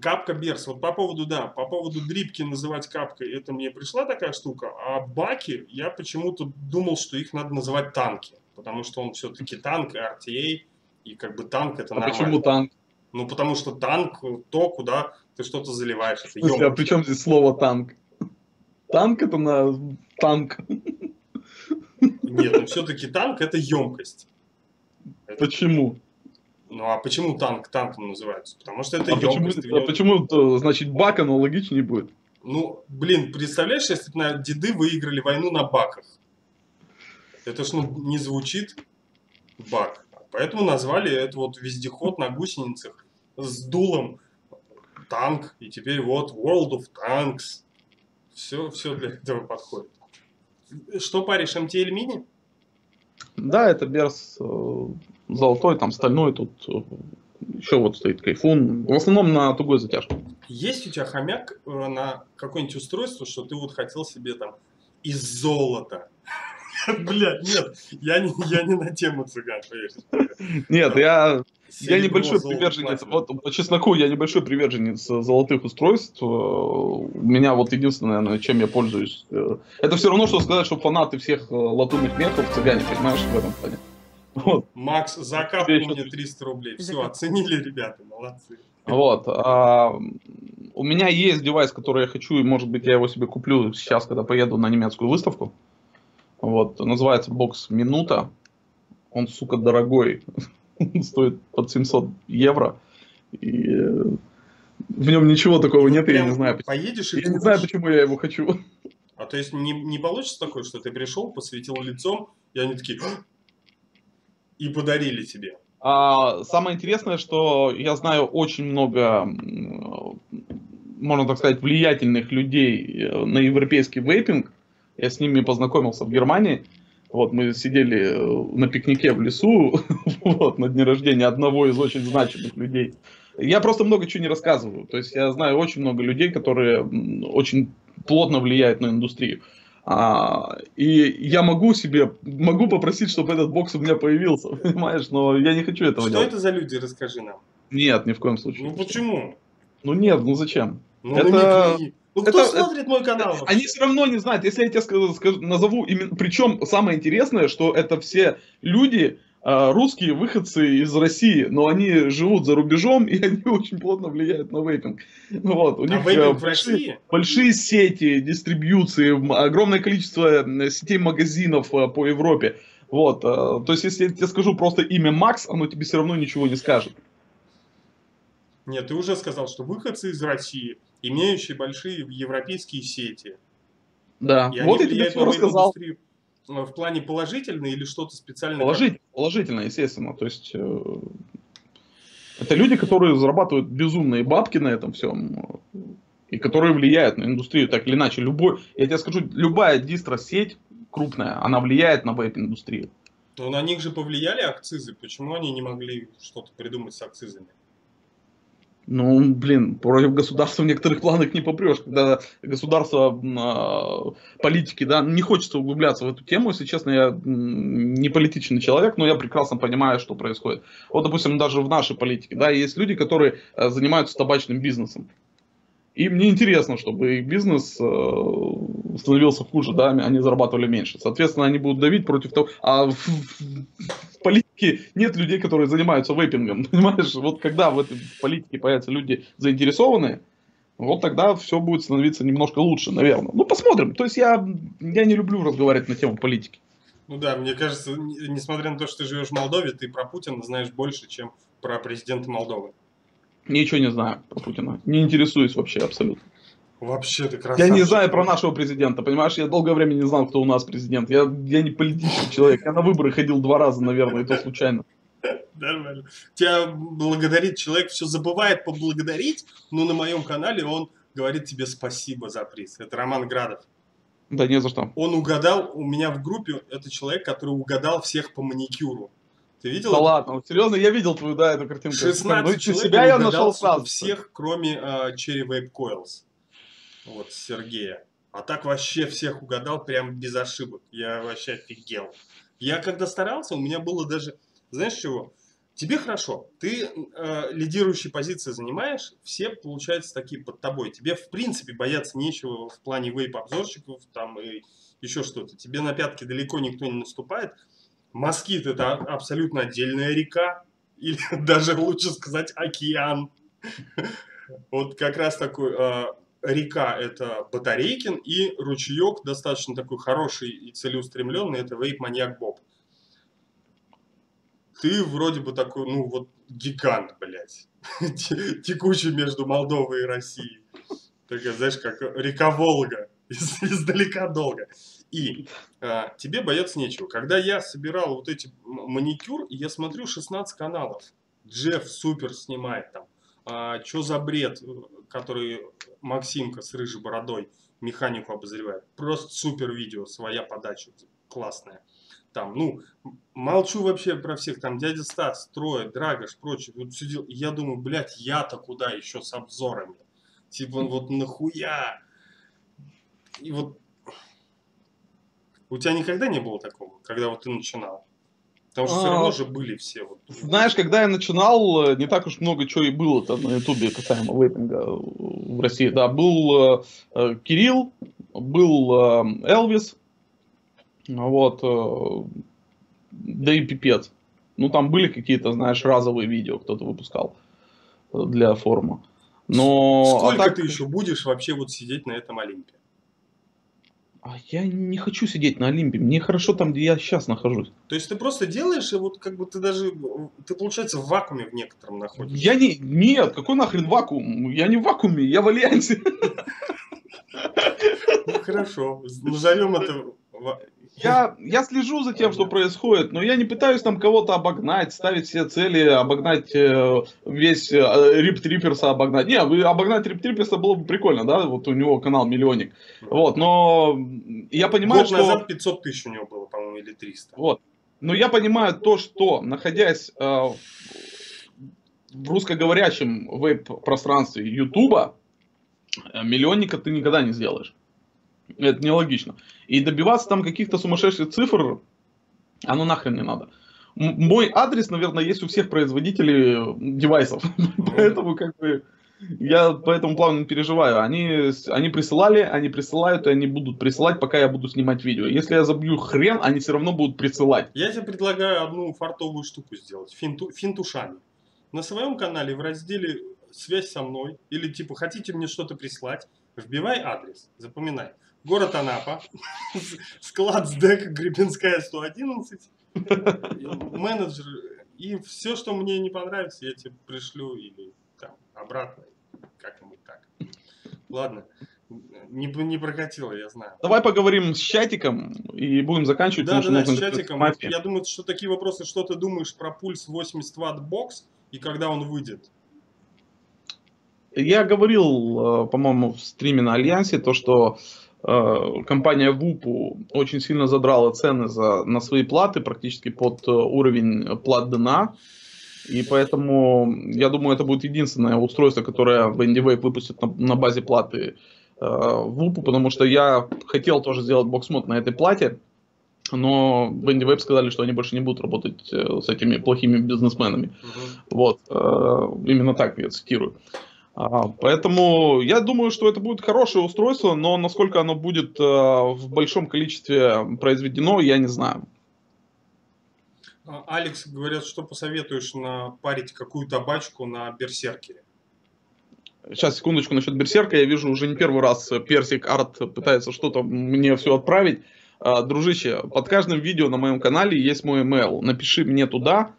Капка Берс. Вот по поводу, да, по поводу дрипки называть капкой, это мне пришла такая штука. А баки, я почему-то думал, что их надо называть танки. Потому что он все-таки танк, эр ти эй, и как бы танк это а нормально. Почему танк? Ну, потому что танк, то, куда ты что-то заливаешь. Это слушай, а при чем здесь слово танк? Танк это на танк. Нет, ну все-таки танк это емкость. Это... Почему? Ну а почему танк танком называется? Потому что это а емкость. Почему, а почему, значит, бак аналогичнее будет? Ну, блин, представляешь, если бы на деды выиграли войну на баках? Это ж ну, не звучит бак. Поэтому назвали это вот вездеход на гусеницах с дулом танк. И теперь вот World of Tanks. Все, все для этого подходит. Что паришь, эм ти эл Mini? Да, это Берс золотой, там стальной, тут еще вот стоит кайфун. В основном на тугой затяжке. Есть у тебя хомяк на какое-нибудь устройство, что ты вот хотел себе там из золота? Блядь, нет, я не, я не на тему цыган, поверь. Нет, я, я небольшой приверженец, вот по чесноку я небольшой приверженец золотых устройств. У меня вот единственное, чем я пользуюсь, это все равно, что сказать, что фанаты всех латунных мехов цыгане, понимаешь, в этом плане. Вот. Макс, за капку мне триста рублей, все, оценили ребята, молодцы. Вот, а, у меня есть девайс, который я хочу, и может быть я его себе куплю сейчас, когда поеду на немецкую выставку. Вот, называется бокс «Минута». Он, сука, дорогой. Стоит под семьсот евро. И в нем ничего такого ну, нет, я не знаю. Поедешь и я не знаю, почему я его хочу. А то есть не, не получится такое, что ты пришел, посветил лицом, и они такие... и подарили тебе. А, самое интересное, что я знаю очень много, можно так сказать, влиятельных людей на европейский вейпинг. Я с ними познакомился в Германии. Вот, мы сидели на пикнике в лесу вот, на дне рождения одного из очень значимых людей. Я просто много чего не рассказываю. То есть я знаю очень много людей, которые очень плотно влияют на индустрию. А, и я могу себе, могу попросить, чтобы этот бокс у меня появился, понимаешь? Но я не хочу этого делать. Что это за люди, расскажи нам. Нет, ни в коем случае. Ну почему? Ну нет, ну зачем? Ну, это... Ну, кто это, смотрит это, мой канал? Вообще? Они все равно не знают. Если я тебе скажу, скажу, назову именно... Причем самое интересное, что это все люди, э, русские выходцы из России, но они живут за рубежом, и они очень плотно влияют на вейпинг. Вот, у а них вейпинг э, в большие, России? Большие сети, дистрибьюции, огромное количество сетей магазинов э, по Европе. Вот, э, то есть, если я тебе скажу просто имя Макс, оно тебе все равно ничего не скажет. Нет, ты уже сказал, что выходцы из России, имеющие большие европейские сети. Да, и вот я тебе все рассказал. В плане положительно или что-то специально? Положительно, положительно, естественно. То есть, э, это люди, которые зарабатывают безумные бабки на этом всем, и которые влияют на индустрию так или иначе. Любой, я тебе скажу, любая дистро-сеть крупная, она влияет на вейп-индустрию. Но на них же повлияли акцизы, почему они не могли что-то придумать с акцизами? Ну, блин, против государства в некоторых планах не попрешь, когда государство, политики, да, не хочется углубляться в эту тему, если честно, я не политичный человек, но я прекрасно понимаю, что происходит. Вот, допустим, даже в нашей политике, да, есть люди, которые занимаются табачным бизнесом, и мне интересно, чтобы их бизнес становился хуже, да, они зарабатывали меньше, соответственно, они будут давить против того, а в политике нет людей, которые занимаются вейпингом, понимаешь? Вот когда в этой политике появятся люди заинтересованные, вот тогда все будет становиться немножко лучше, наверное. Ну, посмотрим. То есть я, я не люблю разговаривать на тему политики. Ну да, мне кажется, несмотря на то, что ты живешь в Молдове, ты про Путина знаешь больше, чем про президента Молдовы. Ничего не знаю про Путина. Не интересуюсь вообще абсолютно. Вообще ты красавчик. Я не знаю про нашего президента, понимаешь? Я долгое время не знал, кто у нас президент. Я, я не политический человек. Я на выборы ходил два раза, наверное, и то случайно. Нормально. Тебя благодарит человек, все забывает поблагодарить, но на моем канале он говорит тебе спасибо за приз. Это Роман Градов. Да не за что. Он угадал, у меня в группе, это человек, который угадал всех по маникюру. Ты видел? Да ладно, серьезно, я видел твою, да, эту картинку. шестнадцать человек я угадал всех, кроме Cherry Vape Coils. Вот, Сергея. А так вообще всех угадал прям без ошибок. Я вообще офигел. Я когда старался, у меня было даже... Знаешь чего? Тебе хорошо. Ты э, лидирующие позиции занимаешь. Все, получается, такие под тобой. Тебе, в принципе, бояться нечего в плане вейп-обзорщиков там и еще что-то. Тебе на пятки далеко никто не наступает. Москит — это абсолютно отдельная река. Или даже лучше сказать океан. Вот как раз такой... Река — это Батарейкин, и ручеек, достаточно такой хороший и целеустремленный, это вейп-маньяк Боб. Ты вроде бы такой, ну вот, гигант, блядь, текучий между Молдовой и Россией. Такая, знаешь, как река Волга, из издалека долго. И а, тебе бояться нечего. Когда я собирал вот эти маникюр, я смотрю шестнадцать каналов. Джефф супер снимает там. А, чё за бред, который... Максимка с рыжей бородой механику обозревает. Просто супер видео, своя подача классная. Там, ну, молчу вообще про всех. Там дядя Стас, Троя, Драгош, прочее. Вот сидел, я думаю, блядь, я-то куда еще с обзорами? Типа, вот нахуя? И вот... У тебя никогда не было такого, когда вот ты начинал? Потому что а, все равно же были все. Вот. Знаешь, когда я начинал, не так уж много чего и было-то на ютубе касаемо вейпинга в России. Да, был э, Кирилл, был э, Элвис, вот, э, да и пипец. Ну, там были какие-то, знаешь, разовые видео, кто-то выпускал для форума. Но... Сколько а так... ты еще будешь вообще вот сидеть на этом Олимпе? А я не хочу сидеть на Олимпе, мне хорошо там, где я сейчас нахожусь. То есть ты просто делаешь, и вот как бы ты даже, ты, получается, в вакууме в некотором находишься. Я не, нет, какой нахрен вакуум? Я не в вакууме, я в Альянсе. Хорошо, назовем это... Я, я слежу за тем, что происходит, но я не пытаюсь там кого-то обогнать, ставить все цели, обогнать весь Рип-Трипперса, обогнать. Не, обогнать Рип-Трипперса было бы прикольно, да, вот у него канал миллионник. Вот, но я понимаю, год что... Год назад пятьсот тысяч у него было, по-моему, или триста. Вот, но я понимаю то, что, находясь э, в русскоговорящем веб-пространстве Ютуба, миллионника ты никогда не сделаешь. Это нелогично. И добиваться там каких-то сумасшедших цифр, оно нахрен не надо. Мой адрес, наверное, есть у всех производителей девайсов. Поэтому как бы я поэтому плавно не переживаю. Они, они присылали, они присылают, и они будут присылать, пока я буду снимать видео. Если я забью хрен, они все равно будут присылать. Я тебе предлагаю одну фартовую штуку сделать. Финту, финтушами. На своем канале в разделе «Связь со мной» или типа «Хотите мне что-то прислать?» вбивай адрес, запоминай. Город Анапа, склад СДЭК, Гребенская сто одиннадцать, менеджер, и все, что мне не понравится, я тебе пришлю или там обратно, как-нибудь так. Ладно, не, не прокатило, я знаю. Давай поговорим с чатиком и будем заканчивать. Да, да, да, с чатиком. Я думаю, что такие вопросы, что ты думаешь про пульс восемьдесят ватт бокс и когда он выйдет? Я говорил, по-моему, в стриме на Альянсе, то, что компания Вупу очень сильно задрала цены за, на свои платы, практически под уровень плат ДНА. И поэтому, я думаю, это будет единственное устройство, которое Венти Вейп выпустит на, на базе платы э, Вупу, потому что я хотел тоже сделать боксмод на этой плате, но Венти Вейп сказали, что они больше не будут работать с этими плохими бизнесменами. Mm-hmm. Вот, э, именно так я цитирую. Поэтому я думаю, что это будет хорошее устройство, но насколько оно будет в большом количестве произведено, я не знаю. Алекс, говорят, что посоветуешь напарить какую-то бачку на Берсеркере? Сейчас, секундочку, насчет Берсерка. Я вижу, уже не первый раз Персик Арт пытается что-то мне все отправить. Дружище, под каждым видео на моем канале есть мой email. Напиши мне туда.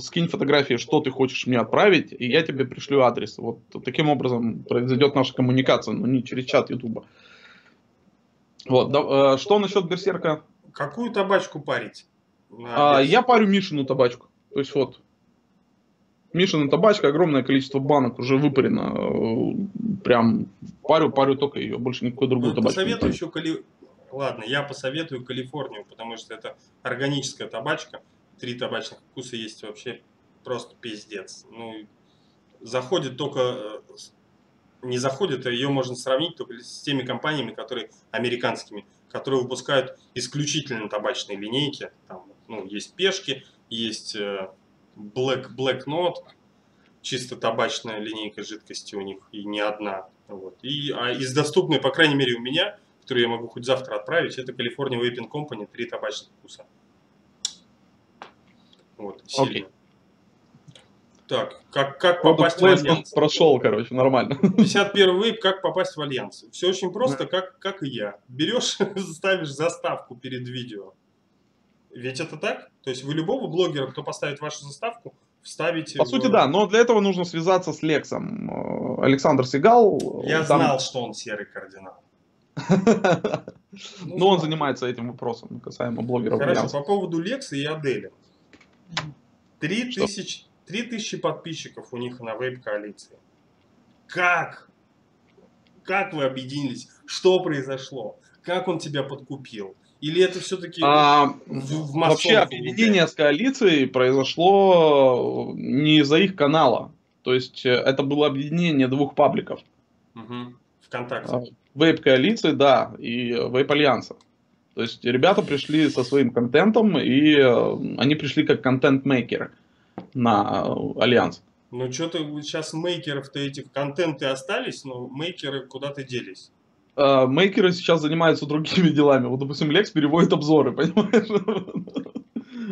Скинь фотографии, что ты хочешь мне отправить, и я тебе пришлю адрес. Вот таким образом произойдет наша коммуникация, но не через чат Ютуба. Вот. Да, что насчет Берсерка? Какую табачку парить? А, я парю Мишину табачку. То есть вот. Мишина табачка, огромное количество банок уже выпарено. Прям парю, парю только ее, больше никакой другой ну, табачки. Посоветую еще Кали... Ладно, я посоветую Калифорнию, потому что это органическая табачка. Три табачных вкуса есть вообще просто пиздец. Ну, заходит только не заходит, ее можно сравнить только с теми компаниями, которые американскими, которые выпускают исключительно табачные линейки. Там, ну, есть пешки, есть Black, Black Note, чисто табачная линейка жидкости у них, и не одна. Вот. И, а из доступной, по крайней мере, у меня, которую я могу хоть завтра отправить, это California Vaping Company, три табачных вкуса. Вот, сильно. Okay. Так, как, как попасть в Альянс? Прошел, короче, нормально. пятьдесят первый вейп, как попасть в Альянс? Все очень просто, как, как и я. Берешь, ставишь заставку перед видео. Ведь это так? То есть вы любого блогера, кто поставит вашу заставку, вставите... По в... сути, да, но для этого нужно связаться с Лексом. Александр Сигал... Я там... знал, что он серый кардинал. Но он занимается этим вопросом, касаемо блогеров. Хорошо, по поводу Лекса и Adeli. три тысячи подписчиков у них на вейп-коалиции. Как? Как вы объединились? Что произошло? Как он тебя подкупил? Или это все-таки а, в, в вообще объединение с коалицией произошло не из-за их канала. То есть это было объединение двух пабликов. Угу. ВКонтакте. Вейп-коалиции, да, и Вейп Альянса. То есть ребята пришли со своим контентом, и они пришли как контент-мейкеры на Альянс. Ну что-то сейчас мейкеров-то этих контенты остались, но мейкеры куда-то делись. А, мейкеры сейчас занимаются другими делами. Вот, допустим, Lex переводит обзоры, понимаешь?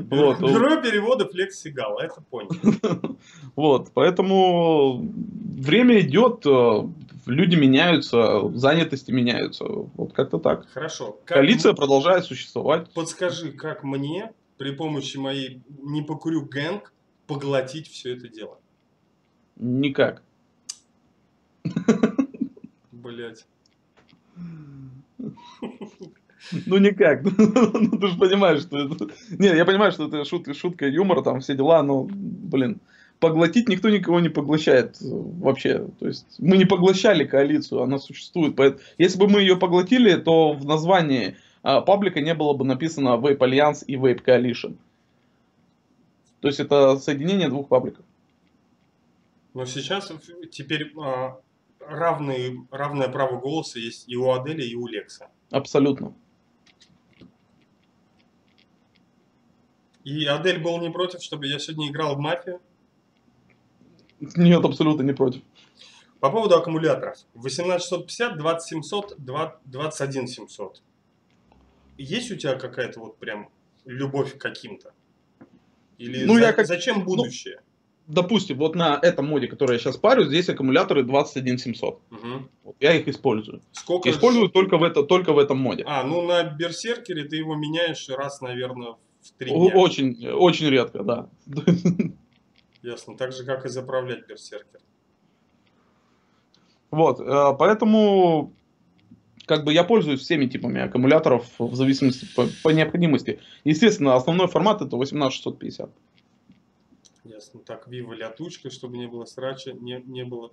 Бюро, вот. Бюро переводов Lex Сигал, это понял. Вот, поэтому время идет, люди меняются, занятости меняются. Вот как-то так. Хорошо. Как коалиция мы... продолжает существовать. Подскажи, как мне при помощи моей «не покурю гэнг» поглотить все это дело? Никак. Блять. Ну никак. Ну ты же понимаешь, что это... Не, я понимаю, что это шутка, шутка, юмор, там все дела, но, блин, поглотить никто никого не поглощает вообще. То есть мы не поглощали коалицию, она существует. Поэтому... Если бы мы ее поглотили, то в названии а, паблика не было бы написано Вейп Альянс и Вейп Коалишн. То есть это соединение двух пабликов. Но сейчас теперь а, равные, равное право голоса есть и у Adeli, и у Лекса. Абсолютно. И Adeli был не против, чтобы я сегодня играл в мафию? Нет, абсолютно не против. По поводу аккумуляторов. восемнадцать шестьсот пятьдесят, двадцать семьсот, двадцать один семьсот. Есть у тебя какая-то вот прям любовь к каким-то? Или ну, за, я как... зачем будущее? Ну, допустим, вот на этом моде, который я сейчас парю, здесь аккумуляторы двадцать один семьсот. Угу. Вот, я их использую. Сколько использую это... только, в это, только в этом моде. А, ну на Берсеркере ты его меняешь раз, наверное, в три дня. Очень, очень редко, да. Ясно. Так же, как и заправлять Берсеркер. Вот, поэтому... Как бы я пользуюсь всеми типами аккумуляторов в зависимости по, по необходимости. Естественно, основной формат это восемнадцать шестьсот пятьдесят. Ясно. Так, Viva La Cloud, чтобы не было срача, не, не было.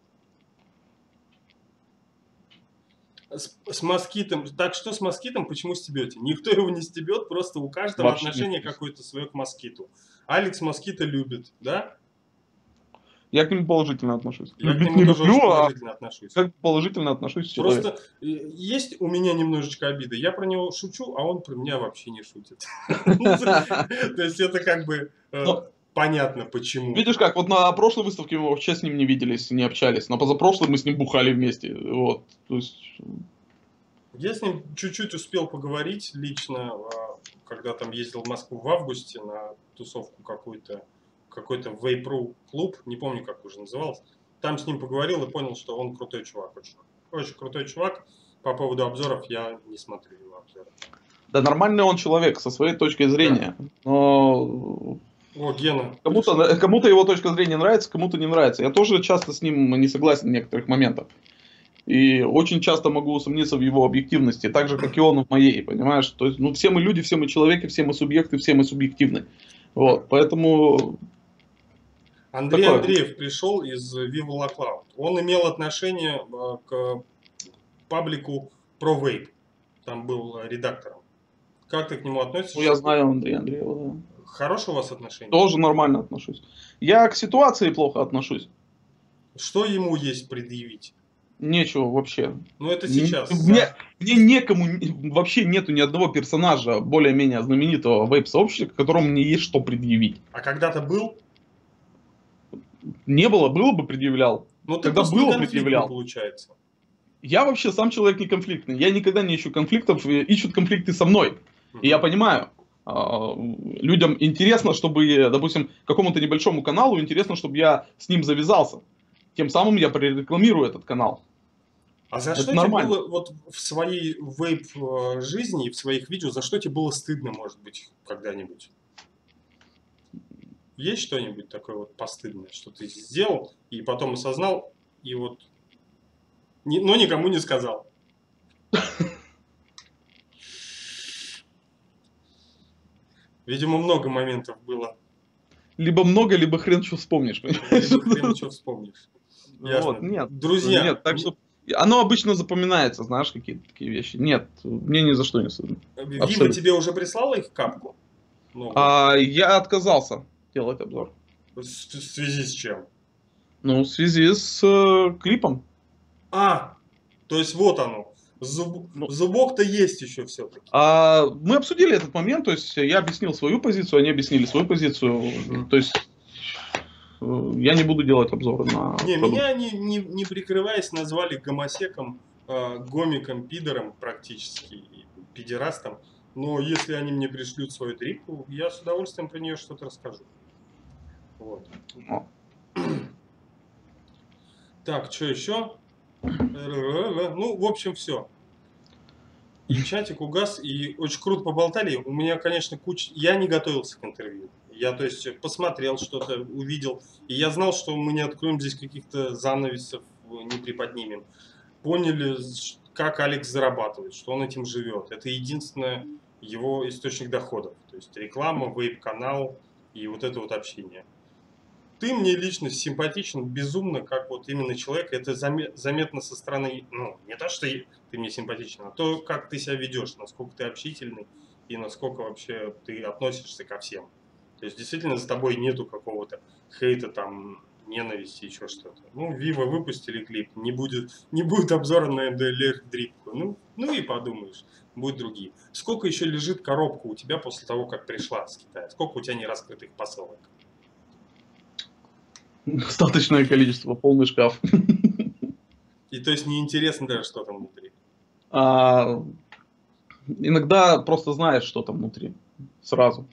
С, с москитом. Так что с москитом? Почему стебете? Никто его не стебет, просто у каждого вообще отношение какое-то свое к москиту. Алекс москита любит, да? Я к ним положительно отношусь. Я к ним не тоже люблю, положительно а отношусь. Как положительно отношусь к человеку. Просто есть у меня немножечко обида. Я про него шучу, а он про меня вообще не шутит. То есть это как бы понятно почему. Видишь как, вот на прошлой выставке мы вообще с ним не виделись, не общались. На позапрошлой мы с ним бухали вместе. Вот, то есть... Я с ним чуть-чуть успел поговорить лично, когда там ездил в Москву в августе на тусовку какую-то. Какой-то вейп точка ру клуб, не помню, как уже назывался. Там с ним поговорил и понял, что он крутой чувак. Очень, очень крутой чувак. По поводу обзоров я не смотрю его обзоры. Да, нормальный он человек, со своей точки зрения. Да. Но... О, Гена. Кому-то, кому-то его точка зрения нравится, кому-то не нравится. Я тоже часто с ним не согласен в некоторых моментах. И очень часто могу усомниться в его объективности, так же, как и он в моей, понимаешь? То есть, ну, все мы люди, все мы человеки, все мы субъекты, все мы субъективны. Вот, поэтому... Андрей такое. Андреев пришел из Viva La Cloud. Он имел отношение к паблику ProVape. Там был редактором. Как ты к нему относишься? Ну, я знаю Андрея Андреева, да. Хорошее у вас отношение? Тоже нормально отношусь. Я к ситуации плохо отношусь. Что ему есть предъявить? нечего вообще. Ну это сейчас. Мне, да? Мне некому, вообще нету ни одного персонажа более-менее знаменитого вейп-сообщества, которому мне есть что предъявить. А когда-то был? Не было, было бы предъявлял. Но когда ты было предъявлял. Получается. Я вообще сам человек не конфликтный. Я никогда не ищу конфликтов, ищут конфликты со мной. Uh-huh. И я понимаю, людям интересно, чтобы, допустим, какому-то небольшому каналу интересно, чтобы я с ним завязался. Тем самым я прорекламирую этот канал. А за это что нормально. Тебе было вот в своей вейп-жизни и в своих видео, за что тебе было стыдно, может быть, когда-нибудь? Есть что-нибудь такое вот постыдное, что ты сделал и потом осознал, и вот, ни, но никому не сказал? Видимо, много моментов было. Либо много, либо хрен что вспомнишь. Либо хрен что вспомнишь. Вот, нет, друзья. Нет, так что оно обычно запоминается, знаешь, какие-то такие вещи. Нет, мне ни за что не стыдно. Вива тебе уже прислала их капку? А, я отказался делать обзор. В связи с чем? Ну, в связи с э, клипом. А, то есть вот оно. Зуб... Зубок-то есть еще все-таки. А, мы обсудили этот момент, то есть я объяснил свою позицию, они объяснили свою позицию. Mm-hmm. То есть я не буду делать обзоры на... Не, продукт. Меня они, не, не прикрываясь, назвали гомосеком, э, гомиком, пидором практически, пидерастом. Но если они мне пришлют свою трипку, я с удовольствием про нее что-то расскажу. Вот. Так, что еще? Ну, в общем, все. И чатик угас, и очень круто поболтали. У меня, конечно, куча... Я не готовился к интервью. Я, то есть, посмотрел что-то, увидел. И я знал, что мы не откроем здесь каких-то занавесов, не приподнимем. Поняли, как Алекс зарабатывает, что он этим живет. Это единственное его источник доходов. То есть реклама, вейп-канал и вот это вот общение. Ты мне лично симпатичен безумно, как вот именно человек. Это заметно со стороны, ну, не то, что ты мне симпатичен, а то, как ты себя ведешь, насколько ты общительный и насколько вообще ты относишься ко всем. То есть действительно за тобой нету какого-то хейта, там, ненависти, еще что-то. Ну, Вива выпустили клип, не будет, не будет обзора на эн дэ эл эр-дрипку. Ну, ну и подумаешь, будут другие. Сколько еще лежит коробка у тебя после того, как пришла с Китая? Сколько у тебя нераскрытых посылок? Достаточное количество, полный шкаф. И то есть неинтересно даже, что там внутри? А, иногда просто знаешь, что там внутри. Сразу.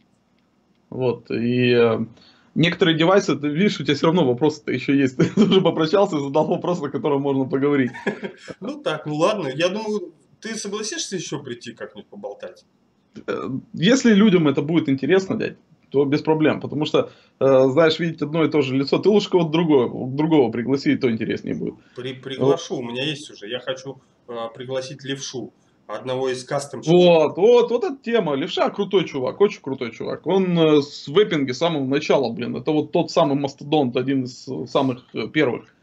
Вот. И э, некоторые девайсы, ты видишь, у тебя все равно вопросы-то еще есть. Ты уже попрощался и задал вопрос, на котором можно поговорить. Ну так, ну ладно. Я думаю, ты согласишься еще прийти как-нибудь поболтать? Если людям это будет интересно, дядь, то без проблем, потому что, э, знаешь, видеть одно и то же лицо, ты лучше кого-то другого, другого пригласи, то интереснее будет. При, приглашу, вот. У меня есть уже, я хочу э, пригласить левшу, одного из кастомщиков. Вот, вот, вот эта тема, левша крутой чувак, очень крутой чувак, он э, с вейпинга с самого начала, блин, это вот тот самый мастодонт, один из самых первых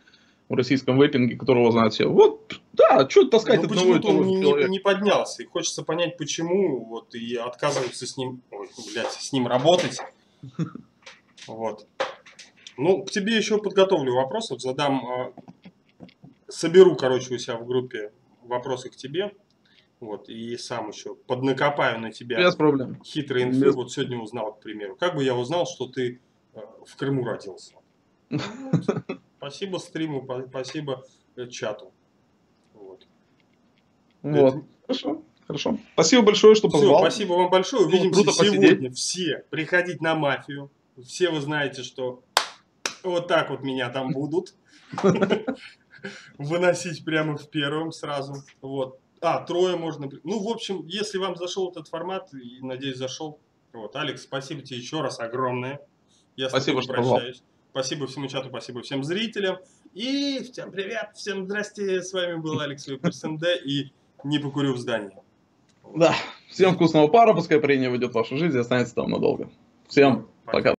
в российском вейпинге, которого знают все. Вот, да, что таскать ну, одного и того же человека. Не, не поднялся, и хочется понять, почему, вот, и отказываются с ним, ой, блядь, с ним работать. Вот. Ну, к тебе еще подготовлю вопросов, задам, э, соберу, короче, у себя в группе вопросы к тебе, вот, и сам еще поднакопаю на тебя. Без проблем. Хитрый инфы, Без... вот сегодня узнал, к примеру. Как бы я узнал, что ты э, в Крыму родился? Спасибо стриму, спасибо чату. Вот. Вот. Это... Хорошо, хорошо. Спасибо большое, что позвал. Все, спасибо вам большое. Увидимся ну, сегодня. Посидеть. Все приходить на мафию. Все вы знаете, что вот так вот меня там будут выносить прямо в первом сразу. Вот. А, трое можно. Ну, в общем, если вам зашел этот формат, и, надеюсь, зашел. Вот, Алекс, спасибо тебе еще раз огромное. Я спасибо, что прощаюсь. Спасибо всему чату, спасибо всем зрителям. И всем привет, всем здрасте. С вами был Алекс СМД и не покурю в здании. Да, всем вкусного пара, пускай прения войдет в вашу жизнь и останется там надолго. Всем пока.